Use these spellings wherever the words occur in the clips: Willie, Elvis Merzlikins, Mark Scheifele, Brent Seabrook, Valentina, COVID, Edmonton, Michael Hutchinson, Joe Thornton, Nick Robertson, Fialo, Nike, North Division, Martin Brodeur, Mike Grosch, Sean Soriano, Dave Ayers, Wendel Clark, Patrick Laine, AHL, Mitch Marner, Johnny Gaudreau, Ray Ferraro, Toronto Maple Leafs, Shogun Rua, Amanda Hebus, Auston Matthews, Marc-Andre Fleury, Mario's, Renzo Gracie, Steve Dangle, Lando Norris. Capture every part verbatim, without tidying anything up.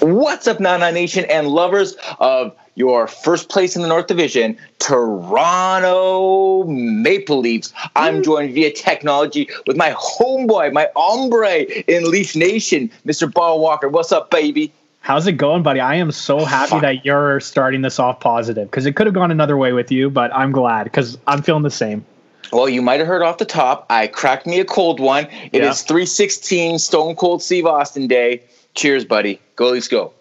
What's up, nine nine Nation and lovers of your first place in the North Division, Toronto Maple Leafs? I'm joined via technology with my homeboy, my hombre in Leaf Nation, Mister Ball Walker. What's up, baby? How's it going, buddy? I am so happy Fuck. that you're starting this off positive, because it could have gone another way with you, but I'm glad because I'm feeling the same. Well, you might have heard off the top, I cracked me a cold one. It yeah. is three sixteen Stone Cold Steve Austin Day. Cheers, buddy. Go Leafs, go.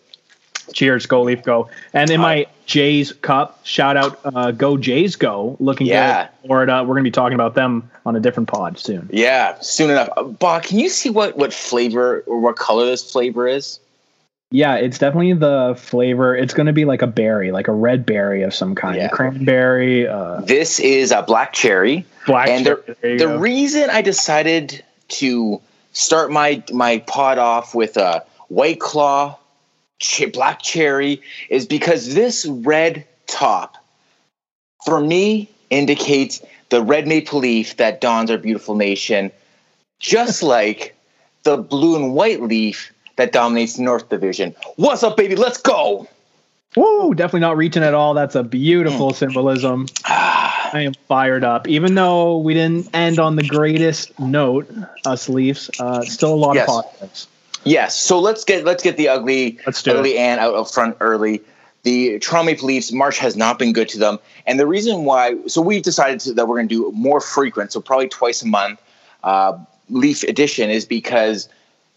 Cheers, go Leaf, go. And in my Jays Cup, shout out uh, Go Jays, go. Looking yeah. good, Florida. We're going to be talking about them on a different pod soon. Yeah, soon enough. Bob, can you see what, what flavor or what color this flavor is? Yeah, it's definitely the flavor. It's going to be like a berry, like a red berry of some kind. Yeah. Cranberry. Uh, this is a black cherry. Black and cherry. And the, the reason I decided to start my, my pod off with a White Claw, Che- black cherry is because this red top, for me, indicates the red maple leaf that dons our beautiful nation, just like the blue and white leaf that dominates the North Division. What's up, baby? Let's go! Woo! Definitely not reaching at all. That's a beautiful symbolism. I am fired up. Even though we didn't end on the greatest note, us Leafs, uh, still a lot yes. of positives. Yes, so let's get let's get the ugly ugly Ann out of front early. The Toronto Maple Leafs, March has not been good to them. And the reason why, so we've decided to, that we're going to do more frequent, so probably twice a month, uh, Leaf edition, is because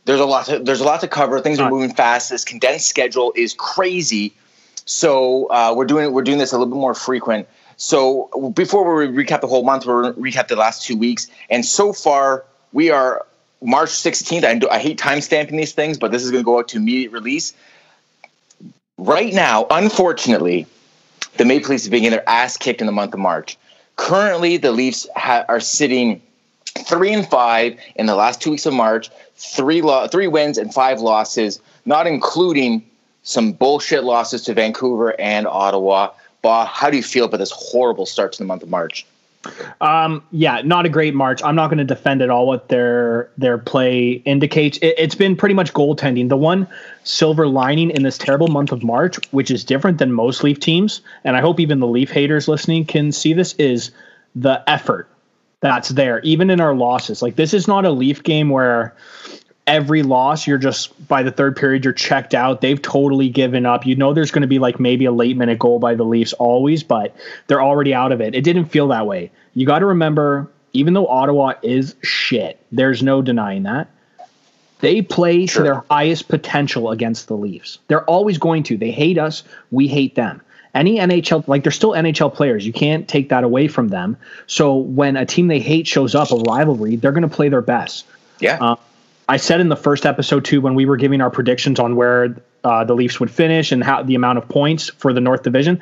there's a lot to, there's a lot to cover. Things are moving fast. This condensed schedule is crazy. So uh, we're doing we're doing this a little bit more frequent. So before we recap the whole month, we're going to recap the last two weeks. And so far, we are March sixteenth, I, do, I hate time stamping these things, but this is going to go out to immediate release. Right now, unfortunately, the Maple Leafs are being their ass kicked in the month of March. Currently, the Leafs ha- are sitting three and five in the last two weeks of March, three lo- three wins and five losses, not including some bullshit losses to Vancouver and Ottawa. Bah, how do you feel about this horrible start to the month of March? Um, yeah, not a great March. I'm not going to defend at all what their their play indicates. It, it's been pretty much goaltending. The one silver lining in this terrible month of March, which is different than most Leaf teams, and I hope even the Leaf haters listening can see this, is the effort that's there, even in our losses. Like, this is not a Leaf game where every loss you're just, by the third period, you're checked out. They've totally given up. You know there's going to be like maybe a late minute goal by the Leafs always, but they're already out of it. It didn't feel that way. You got to remember, even though Ottawa is shit, there's no denying that, they play sure. to their highest potential against the Leafs. They're always going to. They hate us. We hate them. Any N H L, like, they're still N H L players. You can't take that away from them. So when a team they hate shows up, a rivalry, they're going to play their best. Yeah. Um, I said in the first episode, too, when we were giving our predictions on where uh, the Leafs would finish and how the amount of points for the North Division,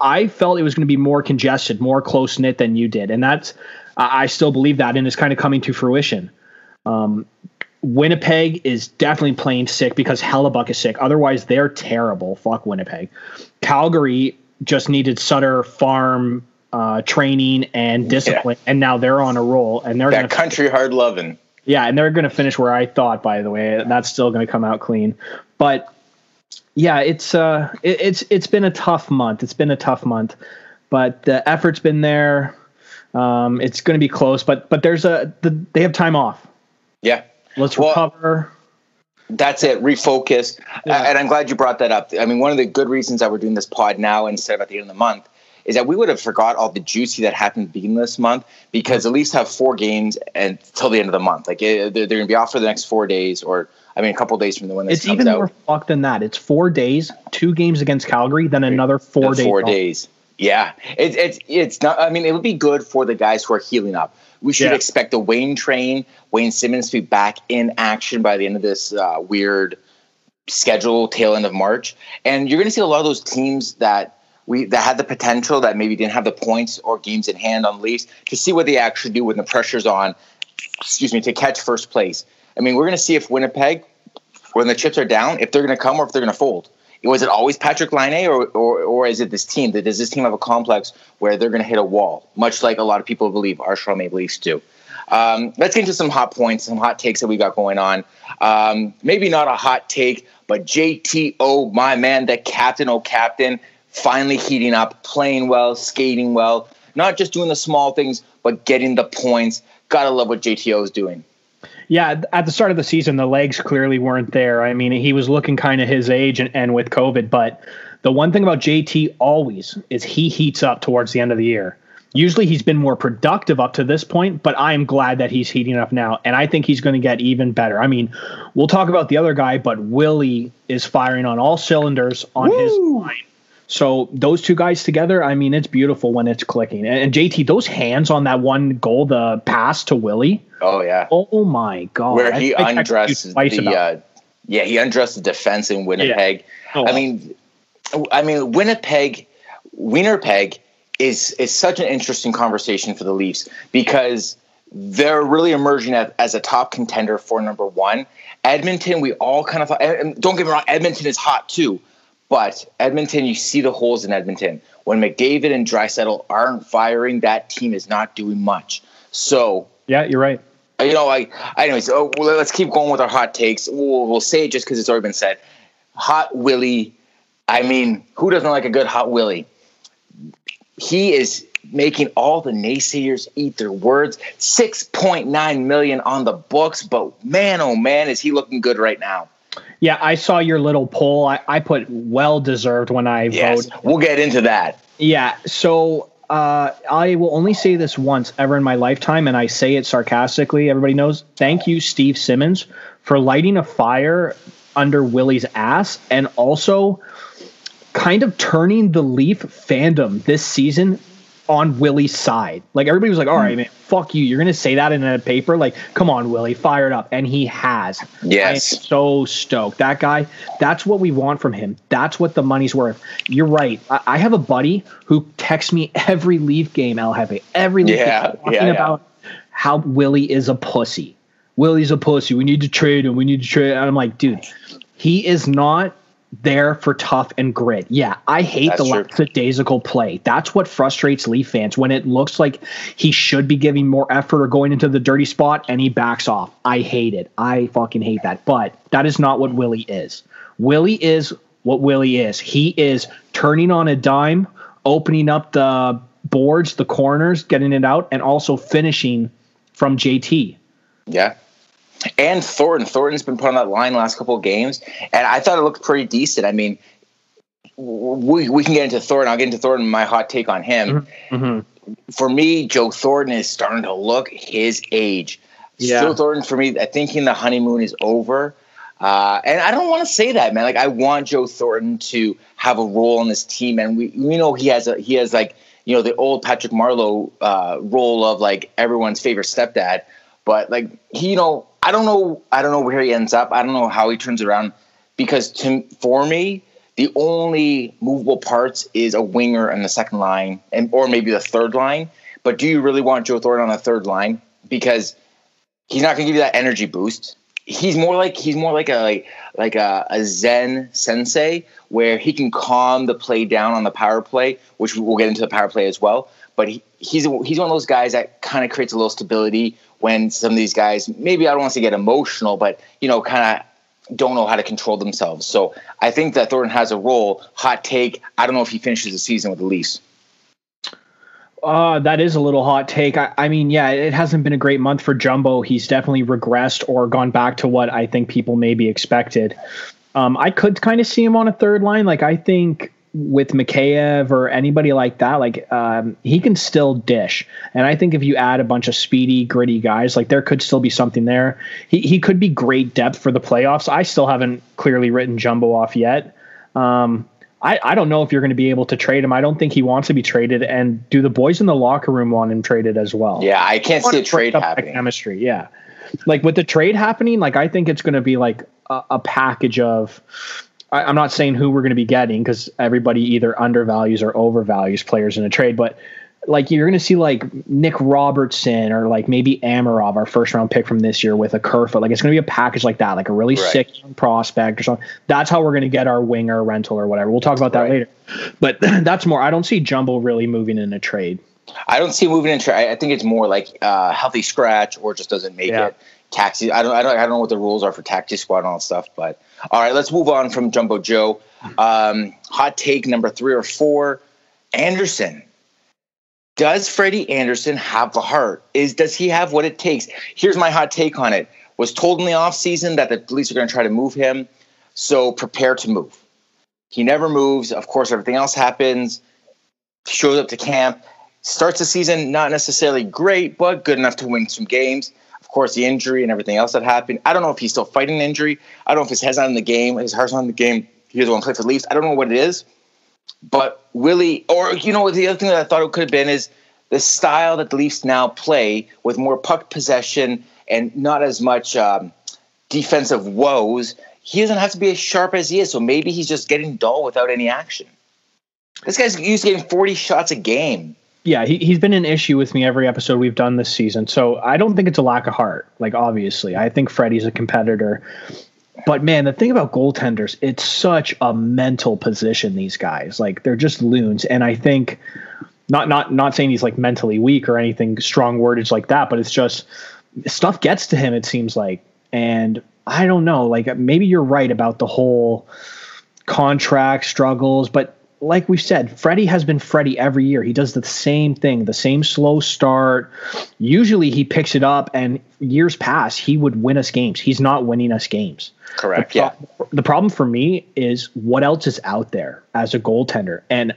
I felt it was going to be more congested, more close-knit than you did. And that's, I still believe that, and it's kind of coming to fruition. Um, Winnipeg is definitely playing sick because Hellebuck is sick. Otherwise, they're terrible. Fuck Winnipeg. Calgary just needed Sutter, Farm, uh, training, and discipline. Yeah. And now they're on a roll. And they're that country hard loving. Yeah, and they're going to finish where I thought, by the way. That's still going to come out clean. But, yeah, it's uh, it, it's it's been a tough month. It's been a tough month. But the effort's been there. Um, it's going to be close. But but there's a the, they have time off. Yeah. Let's well, recover. That's it. Refocus. Yeah. Uh, and I'm glad you brought that up. I mean, one of the good reasons that we're doing this pod now instead of at the end of the month is that we would have forgot all the juicy that happened at the beginning of this month because the Leafs have four games until the end of the month. Like, they're, they're going to be off for the next four days or, I mean, a couple of days from the when this comes out. It's even more fucked than that. It's four days, two games against Calgary, then another four days. Four days. Yeah. It's, it's, it's not, I mean, it would be good for the guys who are healing up. We should yeah. expect the Wayne train, Wayne Simmons, to be back in action by the end of this uh, weird schedule, tail end of March. And you're going to see a lot of those teams that, We that had the potential that maybe didn't have the points or games in hand on the Leafs to see what they actually do when the pressure's on, excuse me, to catch first place. I mean, we're going to see if Winnipeg, when the chips are down, if they're going to come or if they're going to fold. Was it always Patrick Laine or, or or is it this team? Does this team have a complex where they're going to hit a wall, much like a lot of people believe our Toronto Maple Leafs do? Um, let's get into some hot points, some hot takes that we got going on. Um, maybe not a hot take, but J T O, my man, the captain, oh captain, finally heating up, playing well, skating well, not just doing the small things, but getting the points. Gotta love what J T O is doing. Yeah, at the start of the season, the legs clearly weren't there. I mean, he was looking kind of his age and, and with COVID, but the one thing about J T always is he heats up towards the end of the year. Usually he's been more productive up to this point, but I am glad that he's heating up now, and I think he's going to get even better. I mean, we'll talk about the other guy, but Willie is firing on all cylinders on Woo! His line. So those two guys together, I mean, it's beautiful when it's clicking. And, and J T, those hands on that one goal, the pass to Willie. Oh, yeah. Oh, my God. Where he I, undresses I the uh, – yeah, he undressed the defense in Winnipeg. Yeah. Oh, I mean, I mean, Winnipeg Winnipeg is is such an interesting conversation for the Leafs because they're really emerging as, as a top contender for number one. Edmonton, we all kind of – thought. And don't get me wrong, Edmonton is hot too. But Edmonton, you see the holes in Edmonton. When McDavid and Draisaitl aren't firing, that team is not doing much. So yeah, you're right. You know, I anyways. Oh, well, let's keep going with our hot takes. We'll, we'll say it just because it's already been said. Hot Willie. I mean, who doesn't like a good hot Willie? He is making all the naysayers eat their words. Six point nine million on the books, but man, oh man, is he looking good right now. Yeah, I saw your little poll. I, I put well-deserved when I yes, voted. We'll get into that. Yeah, so uh, I will only say this once ever in my lifetime, and I say it sarcastically. Everybody knows. Thank you, Steve Simmons, for lighting a fire under Willie's ass and also kind of turning the Leaf fandom this season on Willie's side. Like, everybody was like, all right, man, fuck you. You're going to say that in a paper? Like, come on, Willie, fire it up. And he has. Yes. I am so stoked. That guy, that's what we want from him. That's what the money's worth. You're right. I, I have a buddy who texts me every Leaf game, El Jefe, every Leaf yeah, game, talking yeah, yeah. about how Willie is a pussy. Willie's a pussy. We need to trade him. We need to trade him. And I'm like, dude, he is not there for tough and grit. Yeah, I hate That's the lackadaisical play. That's what frustrates Leaf fans when it looks like he should be giving more effort or going into the dirty spot and he backs off. I hate it. I fucking hate that. But that is not what Willie is. Willie is what Willie is. He is turning on a dime, opening up the boards, the corners, getting it out, and also finishing from J T. Yeah. And Thornton. Thornton's been put on that line the last couple of games, and I thought it looked pretty decent. I mean, we we can get into Thornton. I'll get into Thornton, my hot take on him. Mm-hmm. For me, Joe Thornton is starting to look his age. Yeah. Joe Thornton, for me, I thinking the honeymoon is over. Uh, and I don't want to say that, man. Like, I want Joe Thornton to have a role on this team, and we we know he has a he has like you know the old Patrick Marleau uh, role of like everyone's favorite stepdad. But like he, you know. I don't know. I don't know where he ends up. I don't know how he turns around because to, for me, the only movable parts is a winger and the second line, and or maybe the third line. But do you really want Joe Thornton on the third line? Because he's not going to give you that energy boost. He's more like he's more like a like, like a, a Zen sensei where he can calm the play down on the power play, which we'll get into the power play as well. But he, he's he's one of those guys that kind of creates a little stability. When some of these guys, maybe I don't want to get emotional, but, you know, kind of don't know how to control themselves. So I think that Thornton has a role. Hot take. I don't know if he finishes the season with the Leafs. Uh, that is a little hot take. I, I mean, yeah, it hasn't been a great month for Jumbo. He's definitely regressed or gone back to what I think people maybe expected. Um, I could kind of see him on a third line. Like, I think with Mikheyev or anybody like that, like um, he can still dish. And I think if you add a bunch of speedy, gritty guys, like there could still be something there. He he could be great depth for the playoffs. I still haven't clearly written Jumbo off yet. Um, I, I don't know if you're going to be able to trade him. I don't think he wants to be traded. And do the boys in the locker room want him traded as well? Yeah, I can't see a trade happening. Chemistry, yeah. Like with the trade happening, like I think it's going to be like a, a package of – I'm not saying who we're going to be getting because everybody either undervalues or overvalues players in a trade, but like you're going to see like Nick Robertson or like maybe Amarov, our first round pick from this year with a Kerfoot. Like it's going to be a package like that, like a really right. sick prospect or something. That's how we're going to get our winger rental or whatever. We'll talk about that right. later, but that's more, I don't see Jumbo really moving in a trade. I don't see moving into. I think it's more like uh, healthy scratch or just doesn't make yeah. it. Taxi. I don't. I don't. I don't know what the rules are for taxi squad and all that stuff. But all right, let's move on from Jumbo Joe. Um, hot take number three or four. Anderson. Does Freddie Anderson have the heart? Is does he have what it takes? Here's my hot take on it. Was told in the offseason that the Leafs are going to try to move him, so prepare to move. He never moves. Of course, everything else happens. Shows up to camp. Starts the season not necessarily great, but good enough to win some games. Of course, the injury and everything else that happened. I don't know if he's still fighting an injury. I don't know if his head's not in the game. His heart's not in the game. He doesn't want to play for the Leafs. I don't know what it is. But Willie, or you know, the other thing that I thought it could have been is the style that the Leafs now play with more puck possession and not as much um, defensive woes. He doesn't have to be as sharp as he is. So maybe he's just getting dull without any action. This guy's used to getting forty shots a game. Yeah, he, he's been an issue with me every episode we've done this season. So I don't think it's a lack of heart. Like, obviously, I think Freddie's a competitor. But, man, the thing about goaltenders, it's such a mental position, these guys. Like, they're just loons. And I think, not not not saying he's, like, mentally weak or anything, strong wordage like that, but it's just stuff gets to him, it seems like. And I don't know. Like, maybe you're right about the whole contract struggles, but like we said, Freddie has been Freddie every year. He does the same thing, the same slow start. Usually he picks it up, and years past, he would win us games. He's not winning us games. Correct, the pro- yeah. The problem for me is what else is out there as a goaltender, and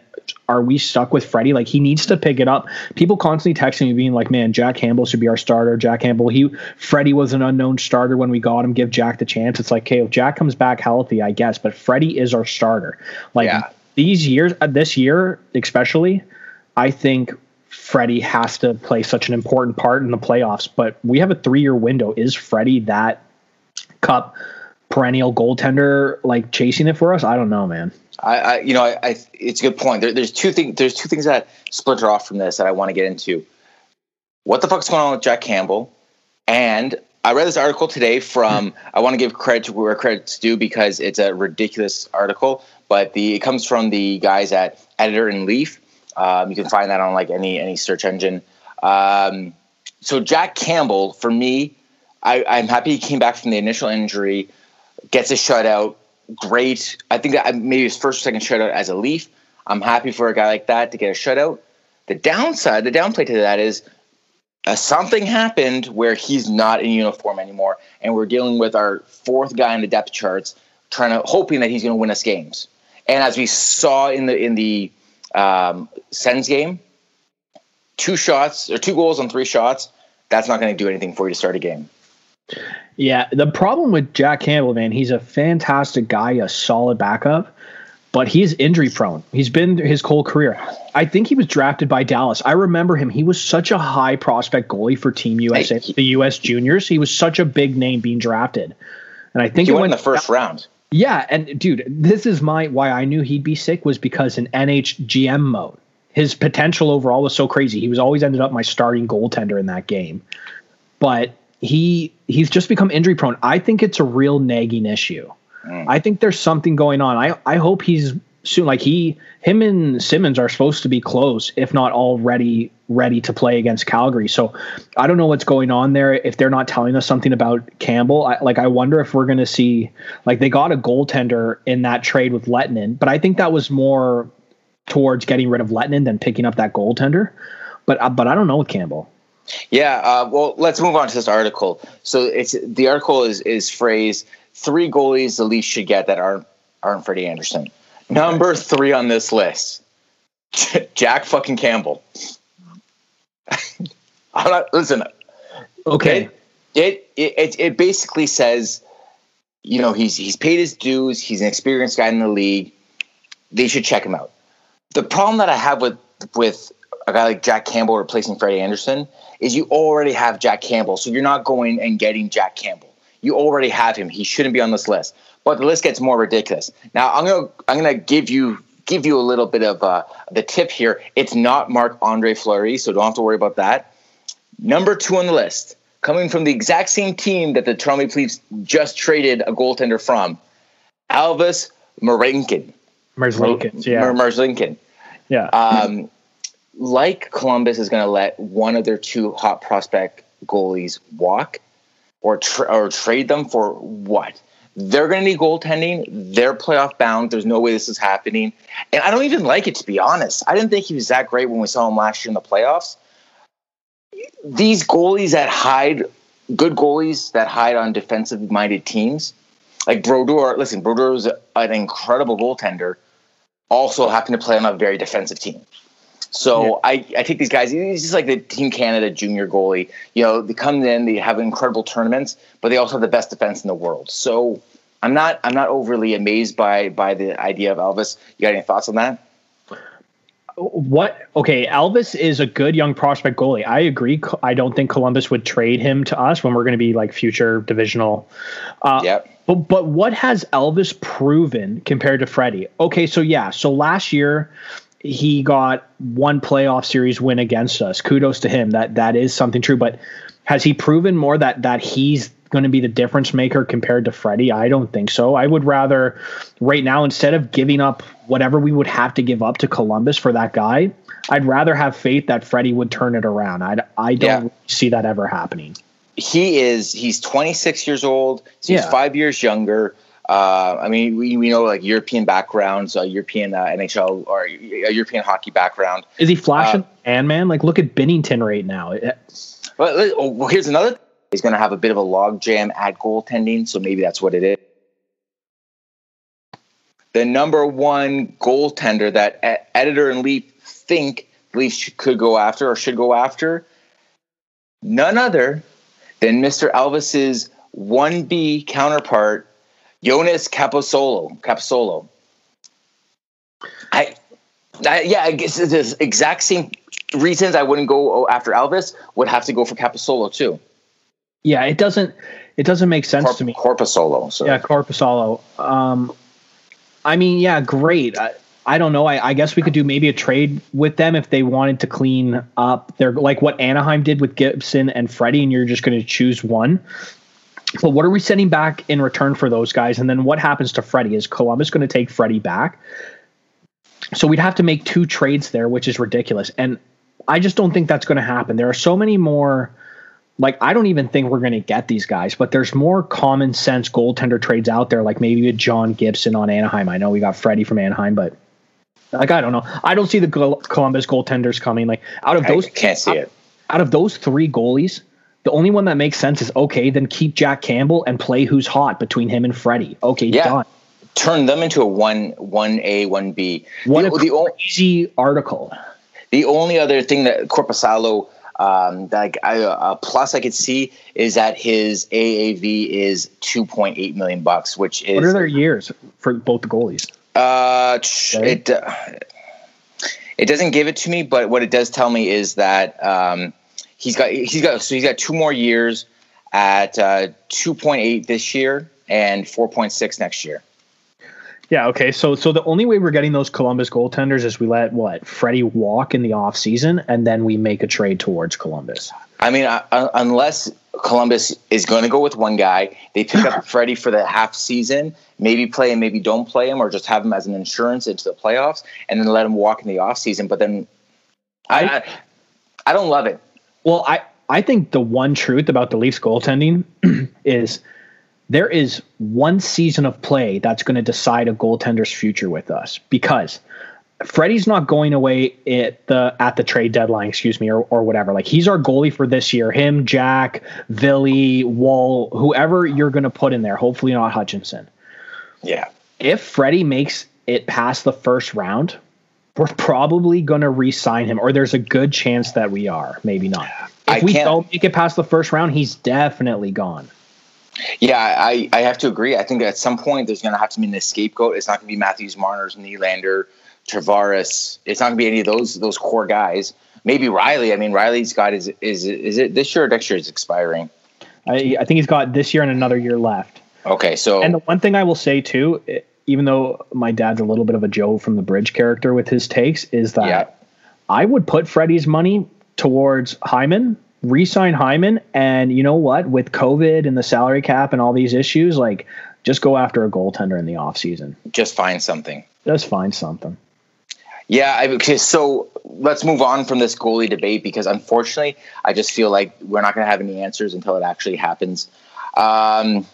are we stuck with Freddie? Like, he needs to pick it up. People constantly texting me being like, man, Jack Campbell should be our starter. Jack Campbell, he, Freddie was an unknown starter when we got him. Give Jack the chance. It's like, okay, if Jack comes back healthy, I guess, but Freddie is our starter. Like, yeah. These years, this year especially, I think Freddie has to play such an important part in the playoffs. But we have a three-year window. Is Freddie that cup perennial goaltender, like chasing it for us? I don't know, man. I, I you know, I, I it's a good point. There, there's two things. There's two things that splinter off from this that I want to get into. What the fuck's going on with Jack Campbell? And I read this article today from. I want to give credit to where credit's due because it's a ridiculous article. But the it comes from the guys at Editor and Leaf. Um, you can find that on like any any search engine. Um, so Jack Campbell, for me, I, I'm happy he came back from the initial injury, gets a shutout, great. I think that maybe his first or second shutout as a Leaf. I'm happy for a guy like that to get a shutout. The downside, the downplay to that is uh, something happened where he's not in uniform anymore, and we're dealing with our fourth guy in the depth charts, trying to hoping that he's going to win us games. And as we saw in the in the um, Sens game, two shots or two goals on three shots, that's not going to do anything for you to start a game. Yeah, the problem with Jack Campbell, man, he's a fantastic guy, a solid backup, but he's injury prone. He's been his whole career. I think he was drafted by Dallas. I remember him. He was such a high prospect goalie for Team U S A, hey, the U S juniors. He was such a big name being drafted, and I think he went in the first down- round. Yeah, and dude, this is my why I knew he'd be sick was because in N H G M mode, his potential overall was so crazy. He was always ended up my starting goaltender in that game, but he he's just become injury prone. I think it's a real nagging issue. Mm. I think there's something going on. I I hope he's soon. Like he, him and Simmons are supposed to be close, if not already ready to play against Calgary. So I don't know what's going on there. If they're not telling us something about Campbell, I, like I wonder if we're going to see, like they got a goaltender in that trade with Lettinen, but I think that was more towards getting rid of Lettinen than picking up that goaltender. But uh, but I don't know with Campbell. Yeah. Uh, well, let's move on to this article. So it's the article is is phrased three goalies the Leafs should get that aren't aren't Freddie Anderson. Number three on this list, Jack fucking Campbell. I'm not, listen, okay. It, it it it basically says, you know, he's he's paid his dues. He's an experienced guy in the league. They should check him out. The problem that I have with with a guy like Jack Campbell replacing Freddie Anderson is you already have Jack Campbell, so you're not going and getting Jack Campbell. You already have him. He shouldn't be on this list. But the list gets more ridiculous. Now I'm gonna I'm gonna give you. give you a little bit of uh, the tip here. It's not Marc-Andre Fleury, so don't have to worry about that. Number two on the list, coming from the exact same team that the Toronto Maple Leafs just traded a goaltender from, Alvis Merzlikins. Merzlikins, yeah. Merzlikins. Yeah. Um, like Columbus is going to let one of their two hot prospect goalies walk or tra- or trade them for what? They're going to need goaltending. They're playoff bound. There's no way this is happening. And I don't even like it, to be honest. I didn't think he was that great when we saw him last year in the playoffs. These goalies that hide, good goalies that hide on defensive-minded teams, like Brodeur, listen, Brodeur is an incredible goaltender, also happened to play on a very defensive team. So yeah. I, I take these guys, he's just like the Team Canada junior goalie. You know, they come in, they have incredible tournaments, but they also have the best defense in the world. So I'm not I'm not overly amazed by by the idea of Elvis. You got any thoughts on that? What? Okay, Elvis is a good young prospect goalie. I agree. I don't think Columbus would trade him to us when we're going to be like future divisional. Uh, yep. But but what has Elvis proven compared to Freddie? Okay, so yeah, so last year he got one playoff series win against us. Kudos to him. That that is something true. But has he proven more that that he's going to be the difference maker compared to Freddie? I don't think so. I would rather right now, instead of giving up whatever we would have to give up to Columbus for that guy, I'd rather have faith that Freddie would turn it around. I, I don't yeah. see that ever happening. He is, he's twenty-six years old. So he's yeah. five years younger. Uh, I mean, we, we know like European backgrounds, uh, European uh, N H L or uh, European hockey background. Is he flashing? Uh, and man, like look at Binnington right now. Well, oh, well here's another. He's going to have a bit of a logjam at goaltending, so maybe that's what it is. The number one goaltender that ed- editor and Leaf think Leafs could go after or should go after, none other than Mister Elvis's one B counterpart, Joonas Korpisalo. Korpisalo. I, I, yeah, I guess it's the exact same reasons I wouldn't go after Elvis would have to go for Korpisalo too. Yeah, it doesn't it doesn't make sense Corp- to me. Korpisalo. Sorry. Yeah, Korpisalo. Um, I mean, yeah, great. I, I don't know. I, I guess we could do maybe a trade with them if they wanted to clean up their, like what Anaheim did with Gibson and Freddie, and you're just going to choose one. But what are we sending back in return for those guys? And then what happens to Freddie? Is Columbus going to take Freddie back? So we'd have to make two trades there, which is ridiculous. And I just don't think that's going to happen. There are so many more. Like, I don't even think we're going to get these guys, but there's more common sense goaltender trades out there, like maybe a John Gibson on Anaheim. I know we got Freddie from Anaheim, but, like, I don't know. I don't see the Columbus goaltenders coming. Like, out of those, I can't see it. Out, out of those three goalies, the only one that makes sense is, okay, then keep Jack Campbell and play who's hot between him and Freddie. Okay, yeah. Done. Turn them into a one, one A, one B. What the, a the crazy o- article. The only other thing that Korpisalo – Um, like I, a plus I could see is that his A A V is two point eight million bucks, which is, what are their years for both the goalies? Uh, okay. it, uh, it doesn't give it to me, but what it does tell me is that, um, he's got, he's got, so he's got two more years at, uh, two point eight this year and four point six next year. Yeah. Okay. So, so the only way we're getting those Columbus goaltenders is we let what Freddie walk in the off season, and then we make a trade towards Columbus. I mean, uh, unless Columbus is going to go with one guy, they pick up Freddie for the half season, maybe play him, maybe don't play him, or just have him as an insurance into the playoffs, and then let him walk in the off season. But then, I, I, I don't love it. Well, I, I think the one truth about the Leafs goaltending is, there is one season of play that's going to decide a goaltender's future with us, because Freddie's not going away at the at the trade deadline, excuse me, or or whatever. Like, he's our goalie for this year. Him, Jack, Willie, Wall, whoever you're going to put in there. Hopefully not Hutchinson. Yeah. If Freddie makes it past the first round, we're probably going to re-sign him, or there's a good chance that we are. Maybe not. If I we can't. don't make it past the first round, he's definitely gone. Yeah, I, I have to agree. I think at some point there's going to have to be a scapegoat. It's not going to be Matthews, Marner's, Nylander, Tavares. It's not going to be any of those those core guys. Maybe Rielly. I mean, Rielly's got is is is it this year or next year is expiring? I I think he's got this year and another year left. Okay, so and the one thing I will say too, even though my dad's a little bit of a Joe from the Bridge character with his takes, is that yeah. I would put Freddie's money towards Hyman. Resign Hyman, and you know what? With COVID and the salary cap and all these issues, like, just go after a goaltender in the offseason. Just find something. Just find something. Yeah, I, okay, so let's move on from this goalie debate because, unfortunately, I just feel like we're not going to have any answers until it actually happens. Um,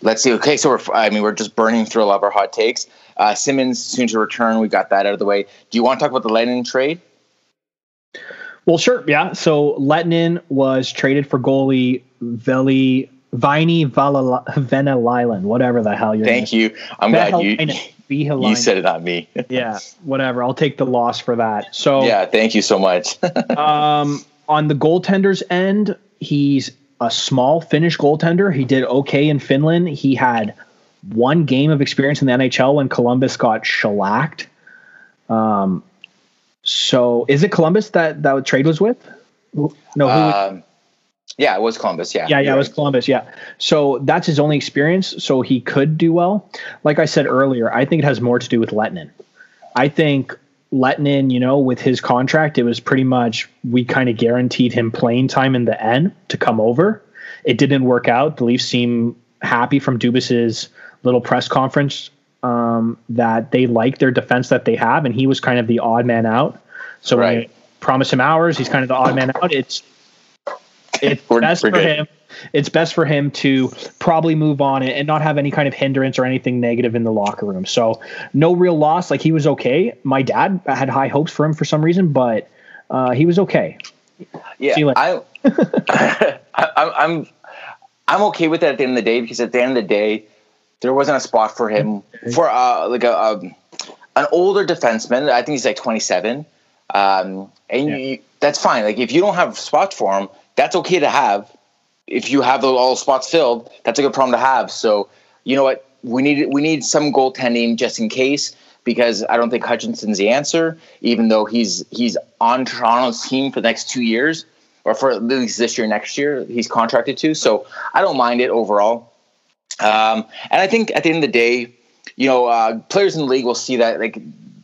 let's see. Okay, so we're, I mean, we're just burning through a lot of our hot takes. Uh, Simmons, soon to return. We got that out of the way. Do you want to talk about the Lettinen trade? Well, sure, yeah. So Lettinen was traded for goalie Veli, Viney Vala, Venalainen, whatever the hell you're Thank gonna, you. I'm glad you... You said it, not me. Yeah, whatever. I'll take the loss for that. So yeah, thank you so much. um, on the goaltender's end, he's a small Finnish goaltender. He did okay in Finland. He had one game of experience in the N H L when Columbus got shellacked. Um, so is it Columbus that that trade was with? No. Who um, was- yeah, it was Columbus. Yeah, yeah, yeah, it was Columbus. Yeah. So that's his only experience. So he could do well. Like I said earlier, I think it has more to do with Lettinen. I think Lettinen, you know, with his contract, it was pretty much we kind of guaranteed him playing time in the end to come over. It didn't work out. The Leafs seem happy from Dubas's little press conference um, that they like their defense that they have, and he was kind of the odd man out. So right. When I promise him hours, he's kind of the odd man out. It's It's we're, best we're for good. him. It's best for him to probably move on and not have any kind of hindrance or anything negative in the locker room. So no real loss. Like he was okay. My dad had high hopes for him for some reason, but uh, he was okay. Yeah, I, I, I'm, I'm okay with that at the end of the day because at the end of the day, there wasn't a spot for him for uh, like a um, an older defenseman. I think he's like twenty-seven, um, and yeah. you, that's fine. Like if you don't have spots for him. That's okay to have. If you have those, all spots filled, that's a good problem to have. So, you know what? We need we need some goaltending just in case because I don't think Hutchinson's the answer, even though he's he's on Toronto's team for the next two years, or for at least this year, next year, he's contracted to. So I don't mind it overall. Um, and I think at the end of the day, you know, uh, players in the league will see that like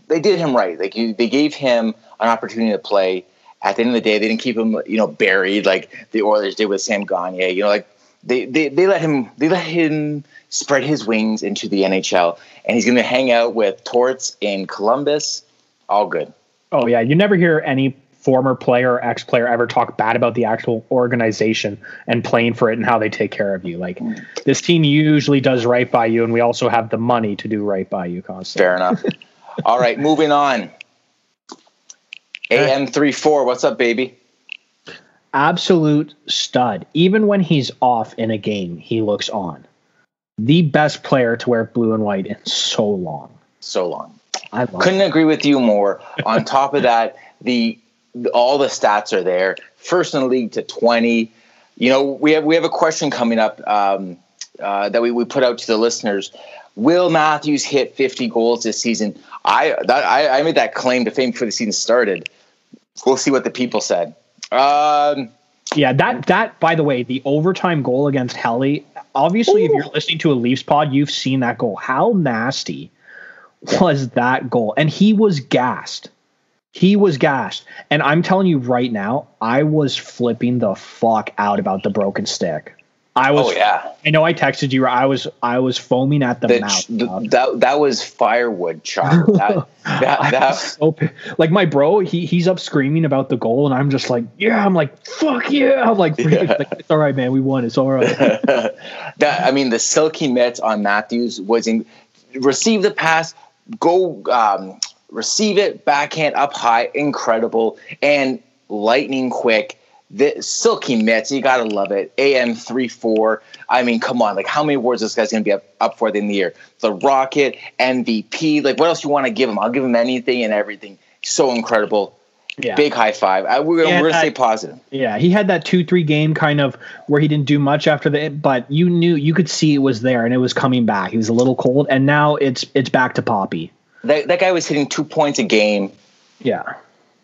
they did him right. Like you, they gave him an opportunity to play. At the end of the day, they didn't keep him, you know, buried like the Oilers did with Sam Gagner. You know, like they, they, they let him they let him spread his wings into the N H L, and he's going to hang out with Torts in Columbus. All good. Oh yeah, you never hear any former player or ex-player ever talk bad about the actual organization and playing for it and how they take care of you. Like this team usually does right by you, and we also have the money to do right by you constantly. Fair enough. All right, moving on. A M thirty-four, what's up, baby? Absolute stud. Even when he's off in a game, he looks on. The best player to wear blue and white in so long. So long. I love Couldn't that. agree with you more. On top of that, the, the all the stats are there. First in the league to twenty. You know, we have we have a question coming up um, uh, that we, we put out to the listeners. Will Matthews hit fifty goals this season? I that, I, I made that claim to fame before the season started. We'll see what the people said. Um, yeah, that, that, by the way, the overtime goal against Helly, obviously, ooh. If you're listening to a Leafs pod, you've seen that goal. How nasty was that goal? And he was gassed. He was gassed. And I'm telling you right now, I was flipping the fuck out about the broken stick. I was, oh, yeah. I know I texted you. I was, I was foaming at the, the mouth. The, that, that was firewood chop. That, that, that. So, like my bro, he he's up screaming about the goal. And I'm just like, yeah, I'm like, fuck yeah. I'm like, yeah. like it's all right, man. We won. It's all right. that I mean, the silky mitts on Matthews was in receive the pass, go um, receive it, backhand up high. Incredible. And lightning quick. The silky mitts, you gotta love it. A M thirty-four. I mean, come on, like how many awards this guy's gonna be up, up for at the end of the year? The Rocket, M V P, like what else you want to give him? I'll give him anything and everything. So incredible. Yeah. Big high five. I, we're, we're gonna that, stay positive. Yeah, he had that two three game kind of where he didn't do much after the, but you knew you could see it was there and it was coming back. He was a little cold, and now it's it's back to Poppy. That that guy was hitting two points a game. Yeah.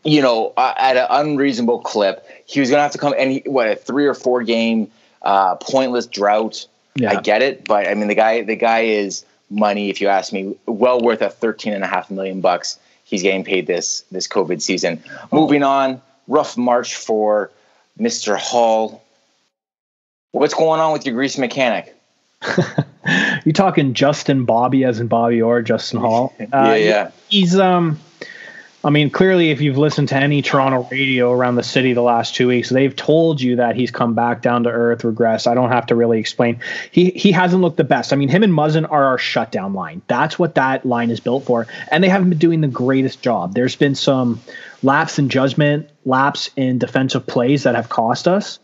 You know, uh, at an unreasonable clip, he was going to have to come. And he, what a three or four game uh, pointless drought. Yeah. I get it, but I mean, the guy, the guy is money. If you ask me, well worth a thirteen and a half million bucks. He's getting paid this this COVID season. Oh. Moving on, rough March for Mister Hall. What's going on with your grease mechanic? You talking Justin Bobby as in Bobby or Justin Hall? Uh, yeah, yeah. He, he's um. I mean, clearly, if you've listened to any Toronto radio around the city the last two weeks, they've told you that he's come back down to earth, regressed. I don't have to really explain. He he hasn't looked the best. I mean, him and Muzzin are our shutdown line. That's what that line is built for. And they haven't been doing the greatest job. There's been some lapse in judgment, lapse in defensive plays that have cost us.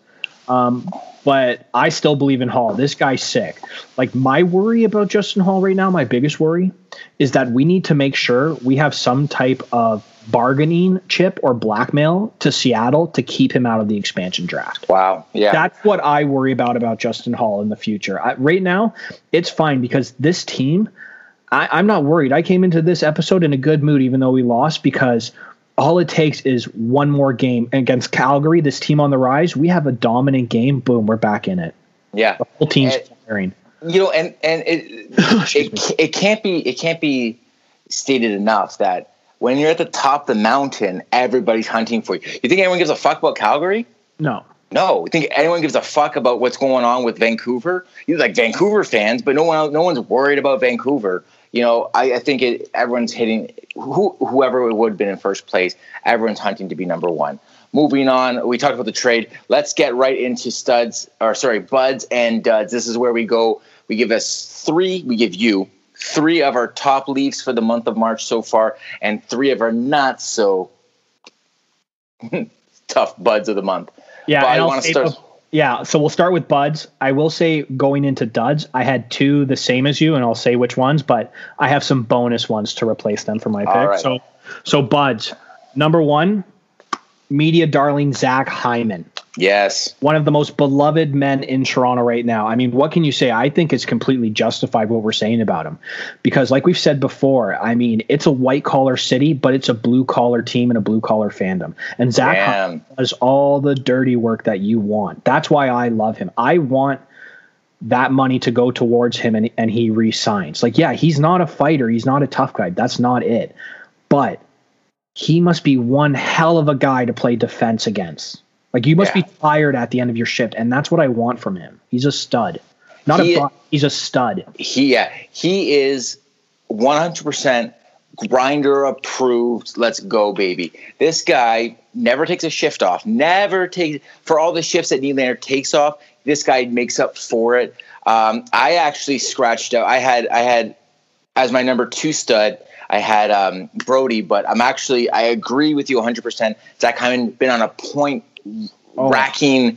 Um, but I still believe in Hall. This guy's sick. Like, my worry about Justin Hall right now, my biggest worry, is that we need to make sure we have some type of bargaining chip or blackmail to Seattle to keep him out of the expansion draft. Wow. Yeah. That's what I worry about, about Justin Hall in the future. I, right now, it's fine because this team, I, I'm not worried. I came into this episode in a good mood, even though we lost, because all it takes is one more game against Calgary, this team on the rise. We have a dominant game. Boom, we're back in it. Yeah. The whole team's firing. You know, and, and it, it, it can't be, it can't be stated enough that when you're at the top of the mountain, everybody's hunting for you. You think anyone gives a fuck about Calgary? No. No. You think anyone gives a fuck about what's going on with Vancouver? You're like Vancouver fans, but no one, no one's worried about Vancouver. You know, I, I think it, everyone's hitting who, whoever it would have been in first place. Everyone's hunting to be number one. Moving on, we talked about the trade. Let's get right into studs, or sorry, buds and duds. This is where we go. We give us three. We give you three of our top Leafs for the month of March so far, and three of our not so tough buds of the month. Yeah, I want to start. Yeah, so we'll start with buds. I will say going into duds, I had two the same as you, and I'll say which ones, but I have some bonus ones to replace them for my pick. Right. So, so buds, number one, media darling Zach Hyman. Yes. One of the most beloved men in Toronto right now. I mean, what can you say? I think it's completely justified what we're saying about him because, like we've said before, I mean, it's a white-collar city, but it's a blue-collar team and a blue-collar fandom. And Zach Hyman does all the dirty work that you want. That's why I love him. I want that money to go towards him and, and he re-signs. Like, yeah, he's not a fighter. He's not a tough guy. That's not it. But he must be one hell of a guy to play defense against. Like, you must yeah. be tired at the end of your shift, and that's what I want from him. He's a stud. Not he, a bot, he's a stud. He, yeah, he is one hundred percent grinder approved. Let's go, baby. This guy never takes a shift off. Never takes – for all the shifts that Nylander takes off, this guy makes up for it. Um, I actually scratched out – I had I had as my number two stud – I had um, Brody, but I'm actually – I agree with you one hundred percent. Zach Hyman been on a point – Oh. racking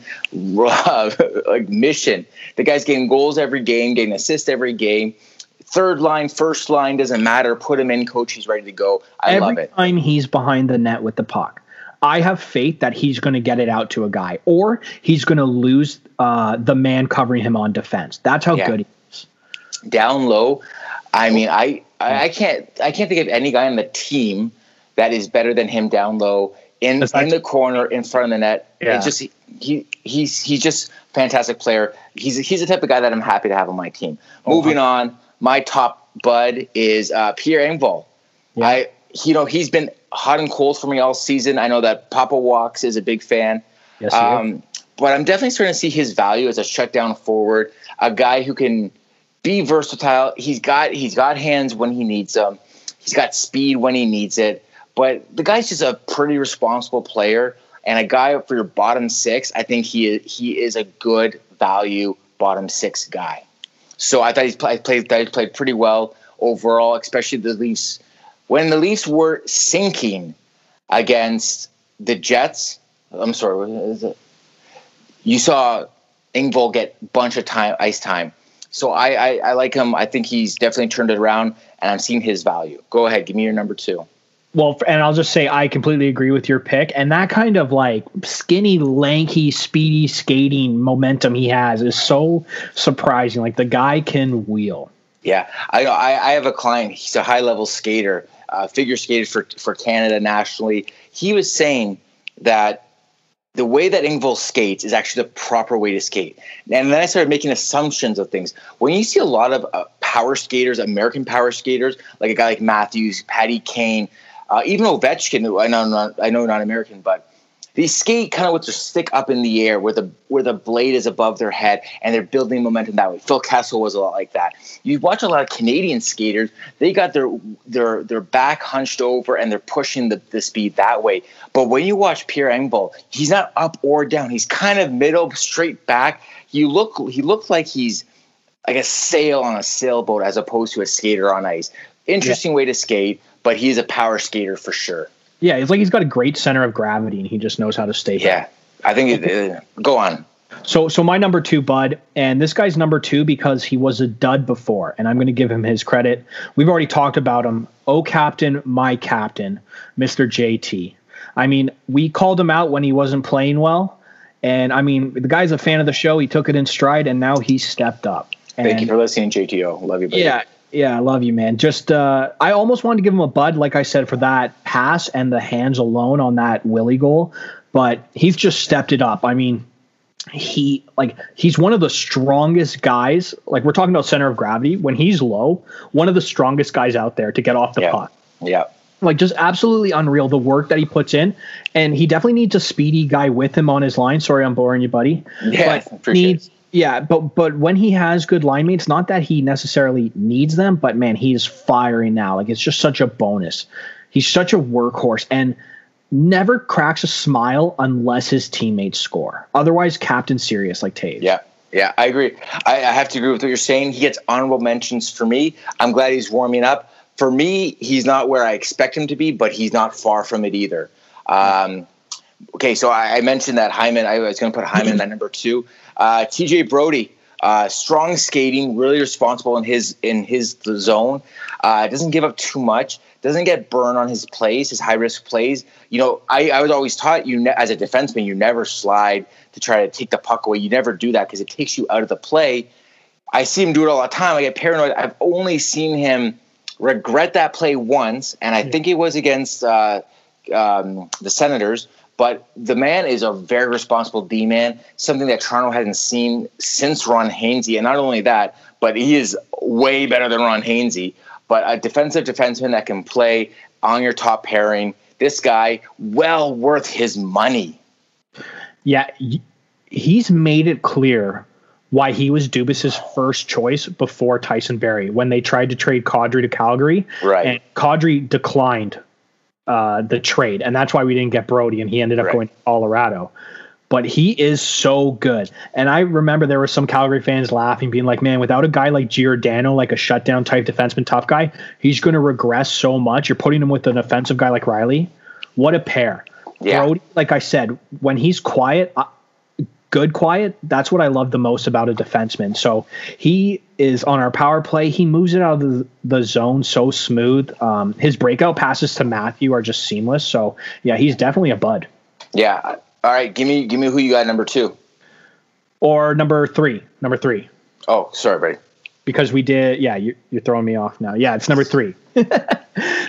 uh, like mission. The guy's getting goals every game, getting assists every game. Third line, first line, doesn't matter. Put him in, coach. He's ready to go. I every love it. Every time he's behind the net with the puck, I have faith that he's going to get it out to a guy, or he's going to lose uh, the man covering him on defense. That's how yeah. good he is. Down low, I mean, I, I I can't I can't think of any guy on the team that is better than him down low. In, in the corner, in front of the net, yeah. It's just he, he he's he's just a fantastic player. He's he's the type of guy that I'm happy to have on my team. Oh, Moving wow. on, my top bud is uh, Pierre Engvall. Yeah. I you know he's been hot and cold for me all season. I know that Papa Walks is a big fan. Yes, he um, is. But I'm definitely starting to see his value as a shutdown forward, a guy who can be versatile. He's got he's got hands when he needs them. He's got speed when he needs it. But the guy's just a pretty responsible player and a guy for your bottom six. I think he is, he is a good value bottom six guy. So I thought he played, played, thought he played pretty well overall, especially the Leafs. When the Leafs were sinking against the Jets, I'm sorry, what is it? You saw Engvall get a bunch of time, ice time. So I, I, I like him. I think he's definitely turned it around, and I'm seeing his value. Go ahead, give me your number two. Well, and I'll just say I completely agree with your pick. And that kind of like skinny, lanky, speedy skating momentum he has is so surprising. Like the guy can wheel. Yeah, I I have a client. He's a high level skater, uh, figure skated for for Canada nationally. He was saying that the way that Engvall skates is actually the proper way to skate. And then I started making assumptions of things. When you see a lot of uh, power skaters, American power skaters, like a guy like Matthews, Patty Kane. Uh, even Ovechkin, I know not, I know not American, but They skate kind of with their stick up in the air where the where the blade is above their head, and they're building momentum that way. Phil Kessel was a lot like that. You watch a lot of Canadian skaters, they got their their their back hunched over and they're pushing the, the speed that way. But when you watch Pierre Engvall, he's not up or down. He's kind of middle, straight back. You look he looked like he's like a sail on a sailboat as opposed to a skater on ice. Interesting yeah. way to skate, but he's a power skater for sure. Yeah, it's like he's got a great center of gravity, and he just knows how to stay there. Yeah, I think it, uh, go on. So so my number two, bud, and this guy's number two because he was a dud before, and I'm going to give him his credit. We've already talked about him. Oh, captain, my captain, Mister J T. I mean, we called him out when he wasn't playing well, and, I mean, the guy's a fan of the show. He took it in stride, and now he stepped up. And thank you for listening, J T O. Love you, buddy. Yeah. Yeah, I love you, man. Just, uh, I almost wanted to give him a bud, like I said, for that pass and the hands alone on that Willie goal, but he's just stepped it up. I mean, he, like, he's one of the strongest guys. Like, we're talking about center of gravity. When he's low, one of the strongest guys out there to get off the yeah. puck. Yeah. Like, just absolutely unreal, the work that he puts in. And he definitely needs a speedy guy with him on his line. Sorry, I'm boring you, buddy. Yeah, but appreciate needs, Yeah, but but when he has good line mates, not that he necessarily needs them, but man, he is fiery now. Like, it's just such a bonus. He's such a workhorse and never cracks a smile unless his teammates score. Otherwise, captain serious like Taves. Yeah, yeah, I agree. I, I have to agree with what you're saying. He gets honorable mentions for me. I'm glad he's warming up. For me, he's not where I expect him to be, but he's not far from it either. Um, okay, so I, I mentioned that Hyman. I was going to put Hyman at number two. Uh, T J Brody, uh, strong skating, really responsible in his in his zone. Uh, doesn't give up too much. Doesn't get burned on his plays, his high risk plays. You know, I, I was always taught you ne- as a defenseman, you never slide to try to take the puck away. You never do that because it takes you out of the play. I see him do it all the time. I get paranoid. I've only seen him regret that play once, and I think it was against uh, um, the Senators. But the man is a very responsible D-man, something that Toronto hasn't seen since Ron Hainsey. And not only that, but he is way better than Ron Hainsey. But a defensive defenseman that can play on your top pairing, this guy, well worth his money. Yeah, he's made it clear why he was Dubas's first choice before Tyson Berry when they tried to trade Kadri to Calgary. Right. And Kadri declined Uh, the trade, and that's why we didn't get Brody, and he ended up right. going to Colorado. But he is so good, and I remember there were some Calgary fans laughing, being like, man, without a guy like Giordano, like a shutdown type defenseman, tough guy, he's going to regress so much. You're putting him with an offensive guy like Rielly. What a pair. Yeah. Brody, like I said, when he's quiet, I, good quiet, that's what I love the most about a defenseman. So he is on our power play. He moves it out of the, the zone so smooth. Um, his breakout passes to Matthew are just seamless. So, yeah, he's definitely a bud. Yeah. All right. Give me give me who you got number two. Or number three. Number three. Oh, sorry, buddy. Because we did. Yeah, you, you're throwing me off now. Yeah, it's number three.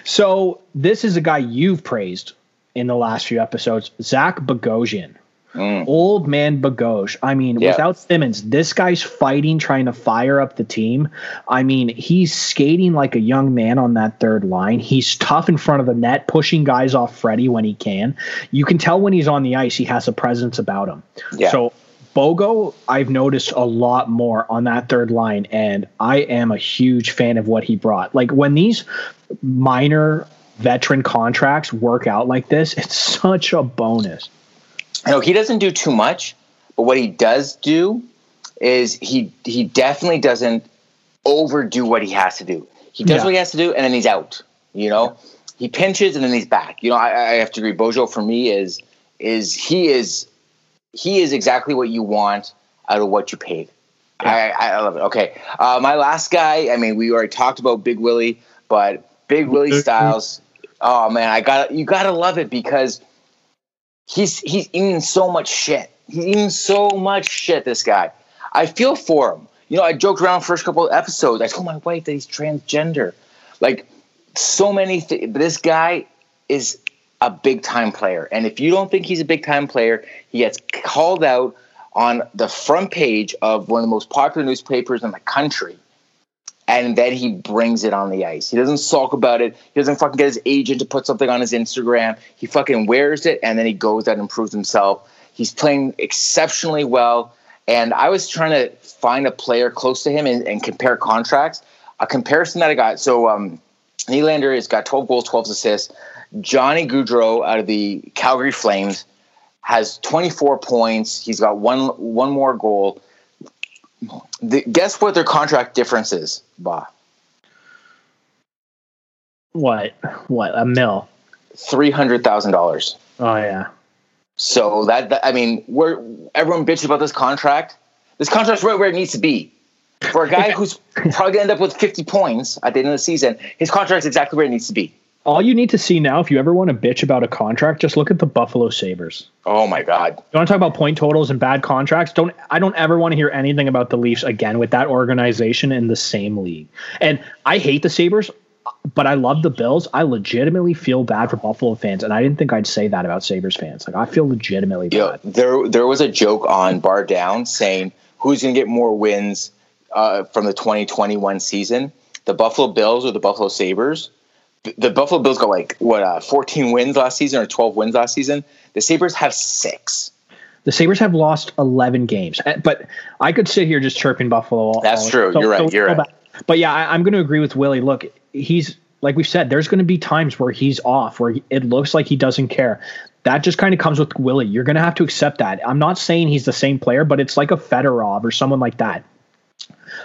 So this is a guy you've praised in the last few episodes, Zach Bogosian. Mm. Old man Bogosian. I mean, yeah. without Simmons, this guy's fighting, trying to fire up the team. I mean, he's skating like a young man on that third line. He's tough in front of the net, pushing guys off Freddie when he can. You can tell when he's on the ice, he has a presence about him. Yeah. So Bogo, I've noticed a lot more on that third line, and I am a huge fan of what he brought. Like, when these minor veteran contracts work out like this, it's such a bonus. No, he doesn't do too much, but what he does do is he he definitely doesn't overdo what he has to do. He does yeah. what he has to do, and then he's out. You know, yeah. he pinches and then he's back. You know, I, I have to agree. Bojo for me is is he is he is exactly what you want out of what you paid. Yeah. I, I love it. Okay, uh, my last guy. I mean, we already talked about Big Willie, but Big Willie Styles. Oh man, I got you. Got to love it because. He's he's eating so much shit. He's eating so much shit, this guy. I feel for him. You know, I joked around the first couple of episodes. I told my wife that he's transgender. Like, so many things. But this guy is a big-time player. And if you don't think he's a big-time player, he gets called out on the front page of one of the most popular newspapers in the country. and then he brings it on the ice. He doesn't sulk about it. He doesn't fucking get his agent to put something on his Instagram. He fucking wears it, and then he goes out and improves himself. He's playing exceptionally well, and I was trying to find a player close to him and, and compare contracts. A comparison that I got, so um, Nylander has got twelve goals, twelve assists. Johnny Gaudreau out of the Calgary Flames has twenty-four points. He's got one one more goal. The, guess what their contract difference is, Bah? What? What? A mil? three hundred thousand dollars. Oh, yeah. So, that, that I mean, we're everyone bitches about this contract. This contract's right where it needs to be. For a guy who's probably going to end up with fifty points at the end of the season, his contract's exactly where it needs to be. All you need to see now, if you ever want to bitch about a contract, just look at the Buffalo Sabres. Oh, my God. You want to talk about point totals and bad contracts? Don't I don't ever want to hear anything about the Leafs again with that organization in the same league. And I hate the Sabres, but I love the Bills. I legitimately feel bad for Buffalo fans, and I didn't think I'd say that about Sabres fans. Like, I feel legitimately bad. Yo, there, there was a joke on Bar Down saying, who's going to get more wins uh, from the twenty twenty-one season, the Buffalo Bills or the Buffalo Sabres? The Buffalo Bills got like, what, uh, fourteen wins last season or twelve wins last season. The Sabres have six. The Sabres have lost eleven games. But I could sit here just chirping Buffalo. All That's all true. So, you're right. So you're right. Bad. But, yeah, I, I'm going to agree with Willie. Look, he's – like we've said, there's going to be times where he's off, where he, it looks like he doesn't care. That just kind of comes with Willie. You're going to have to accept that. I'm not saying he's the same player, but it's like a Fedorov or someone like that.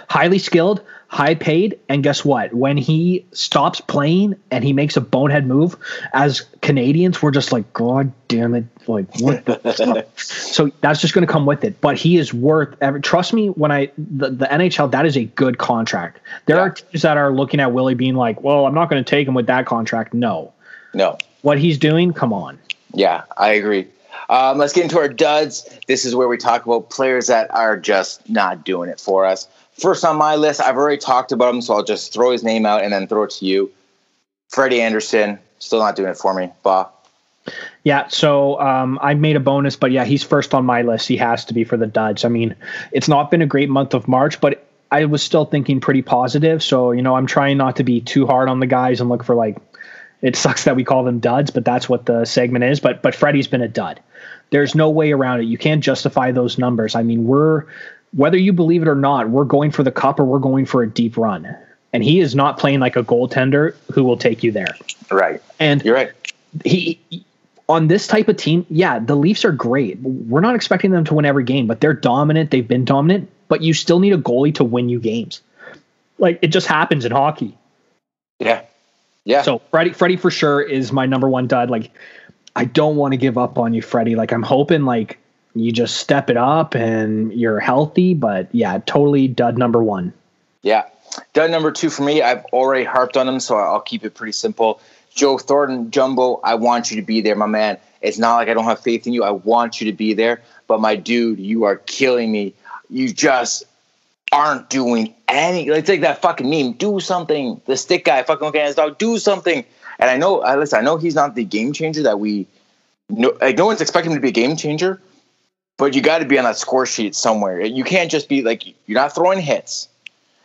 Highly skilled, high paid, and guess what? When he stops playing and he makes a bonehead move, as Canadians, we're just like, God damn it. Like, what the fuck? So that's just going to come with it. But he is worth every, trust me, when I, the, the N H L, that is a good contract. There yeah. are teams that are looking at Willie being like, well, I'm not going to take him with that contract. No. No. What he's doing, come on. Yeah, I agree. Um, let's get into our duds. This is where we talk about players that are just not doing it for us. First on my list, I've already talked about him, so I'll just throw his name out and then throw it to you. Freddie Anderson, still not doing it for me. Bah. Yeah, so um, I made a bonus, but yeah, he's first on my list. He has to be for the duds. I mean, it's not been a great month of March, but I was still thinking pretty positive. So, you know, I'm trying not to be too hard on the guys and look for like, it sucks that we call them duds, but that's what the segment is. But but Freddie's been a dud. There's no way around it. You can't justify those numbers. I mean, we're... whether you believe it or not, we're going for the cup or we're going for a deep run. And he is not playing like a goaltender who will take you there. Right. And you're right. He on this type of team, yeah, the Leafs are great. We're not expecting them to win every game, but they're dominant. They've been dominant, but you still need a goalie to win you games. Like, it just happens in hockey. Yeah. Yeah. So Freddie, Freddie for sure is my number one dud. Like, I don't want to give up on you, Freddie. Like, I'm hoping like, you just step it up and you're healthy, but yeah, totally dud number one. Yeah. Dud number two for me, I've already harped on him, so I'll keep it pretty simple. Joe Thornton, Jumbo, I want you to be there, my man. It's not like I don't have faith in you. I want you to be there, but my dude, you are killing me. You just aren't doing any. It's like that fucking meme, do something. The stick guy fucking looking at his dog, do something. And I know, listen, I know he's not the game changer that we, no, like, no one's expecting him to be a game changer. But you got to be on that score sheet somewhere. You can't just be like, you're not throwing hits.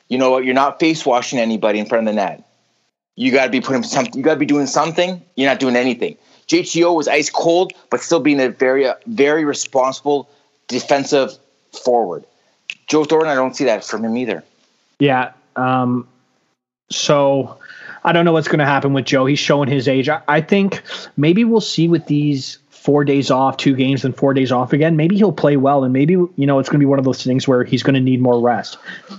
You know what? You're not face washing anybody in front of the net. You got to be putting something. You got to be doing something. You're not doing anything. J T O was ice cold, but still being a very, very responsible defensive forward. Joe Thornton, I don't see that from him either. Yeah. Um, so I don't know what's going to happen with Joe. He's showing his age. I, I think maybe we'll see with these. Four days off, two games, and four days off again. Maybe he'll play well, and maybe you know it's going to be one of those things where he's going to need more rest.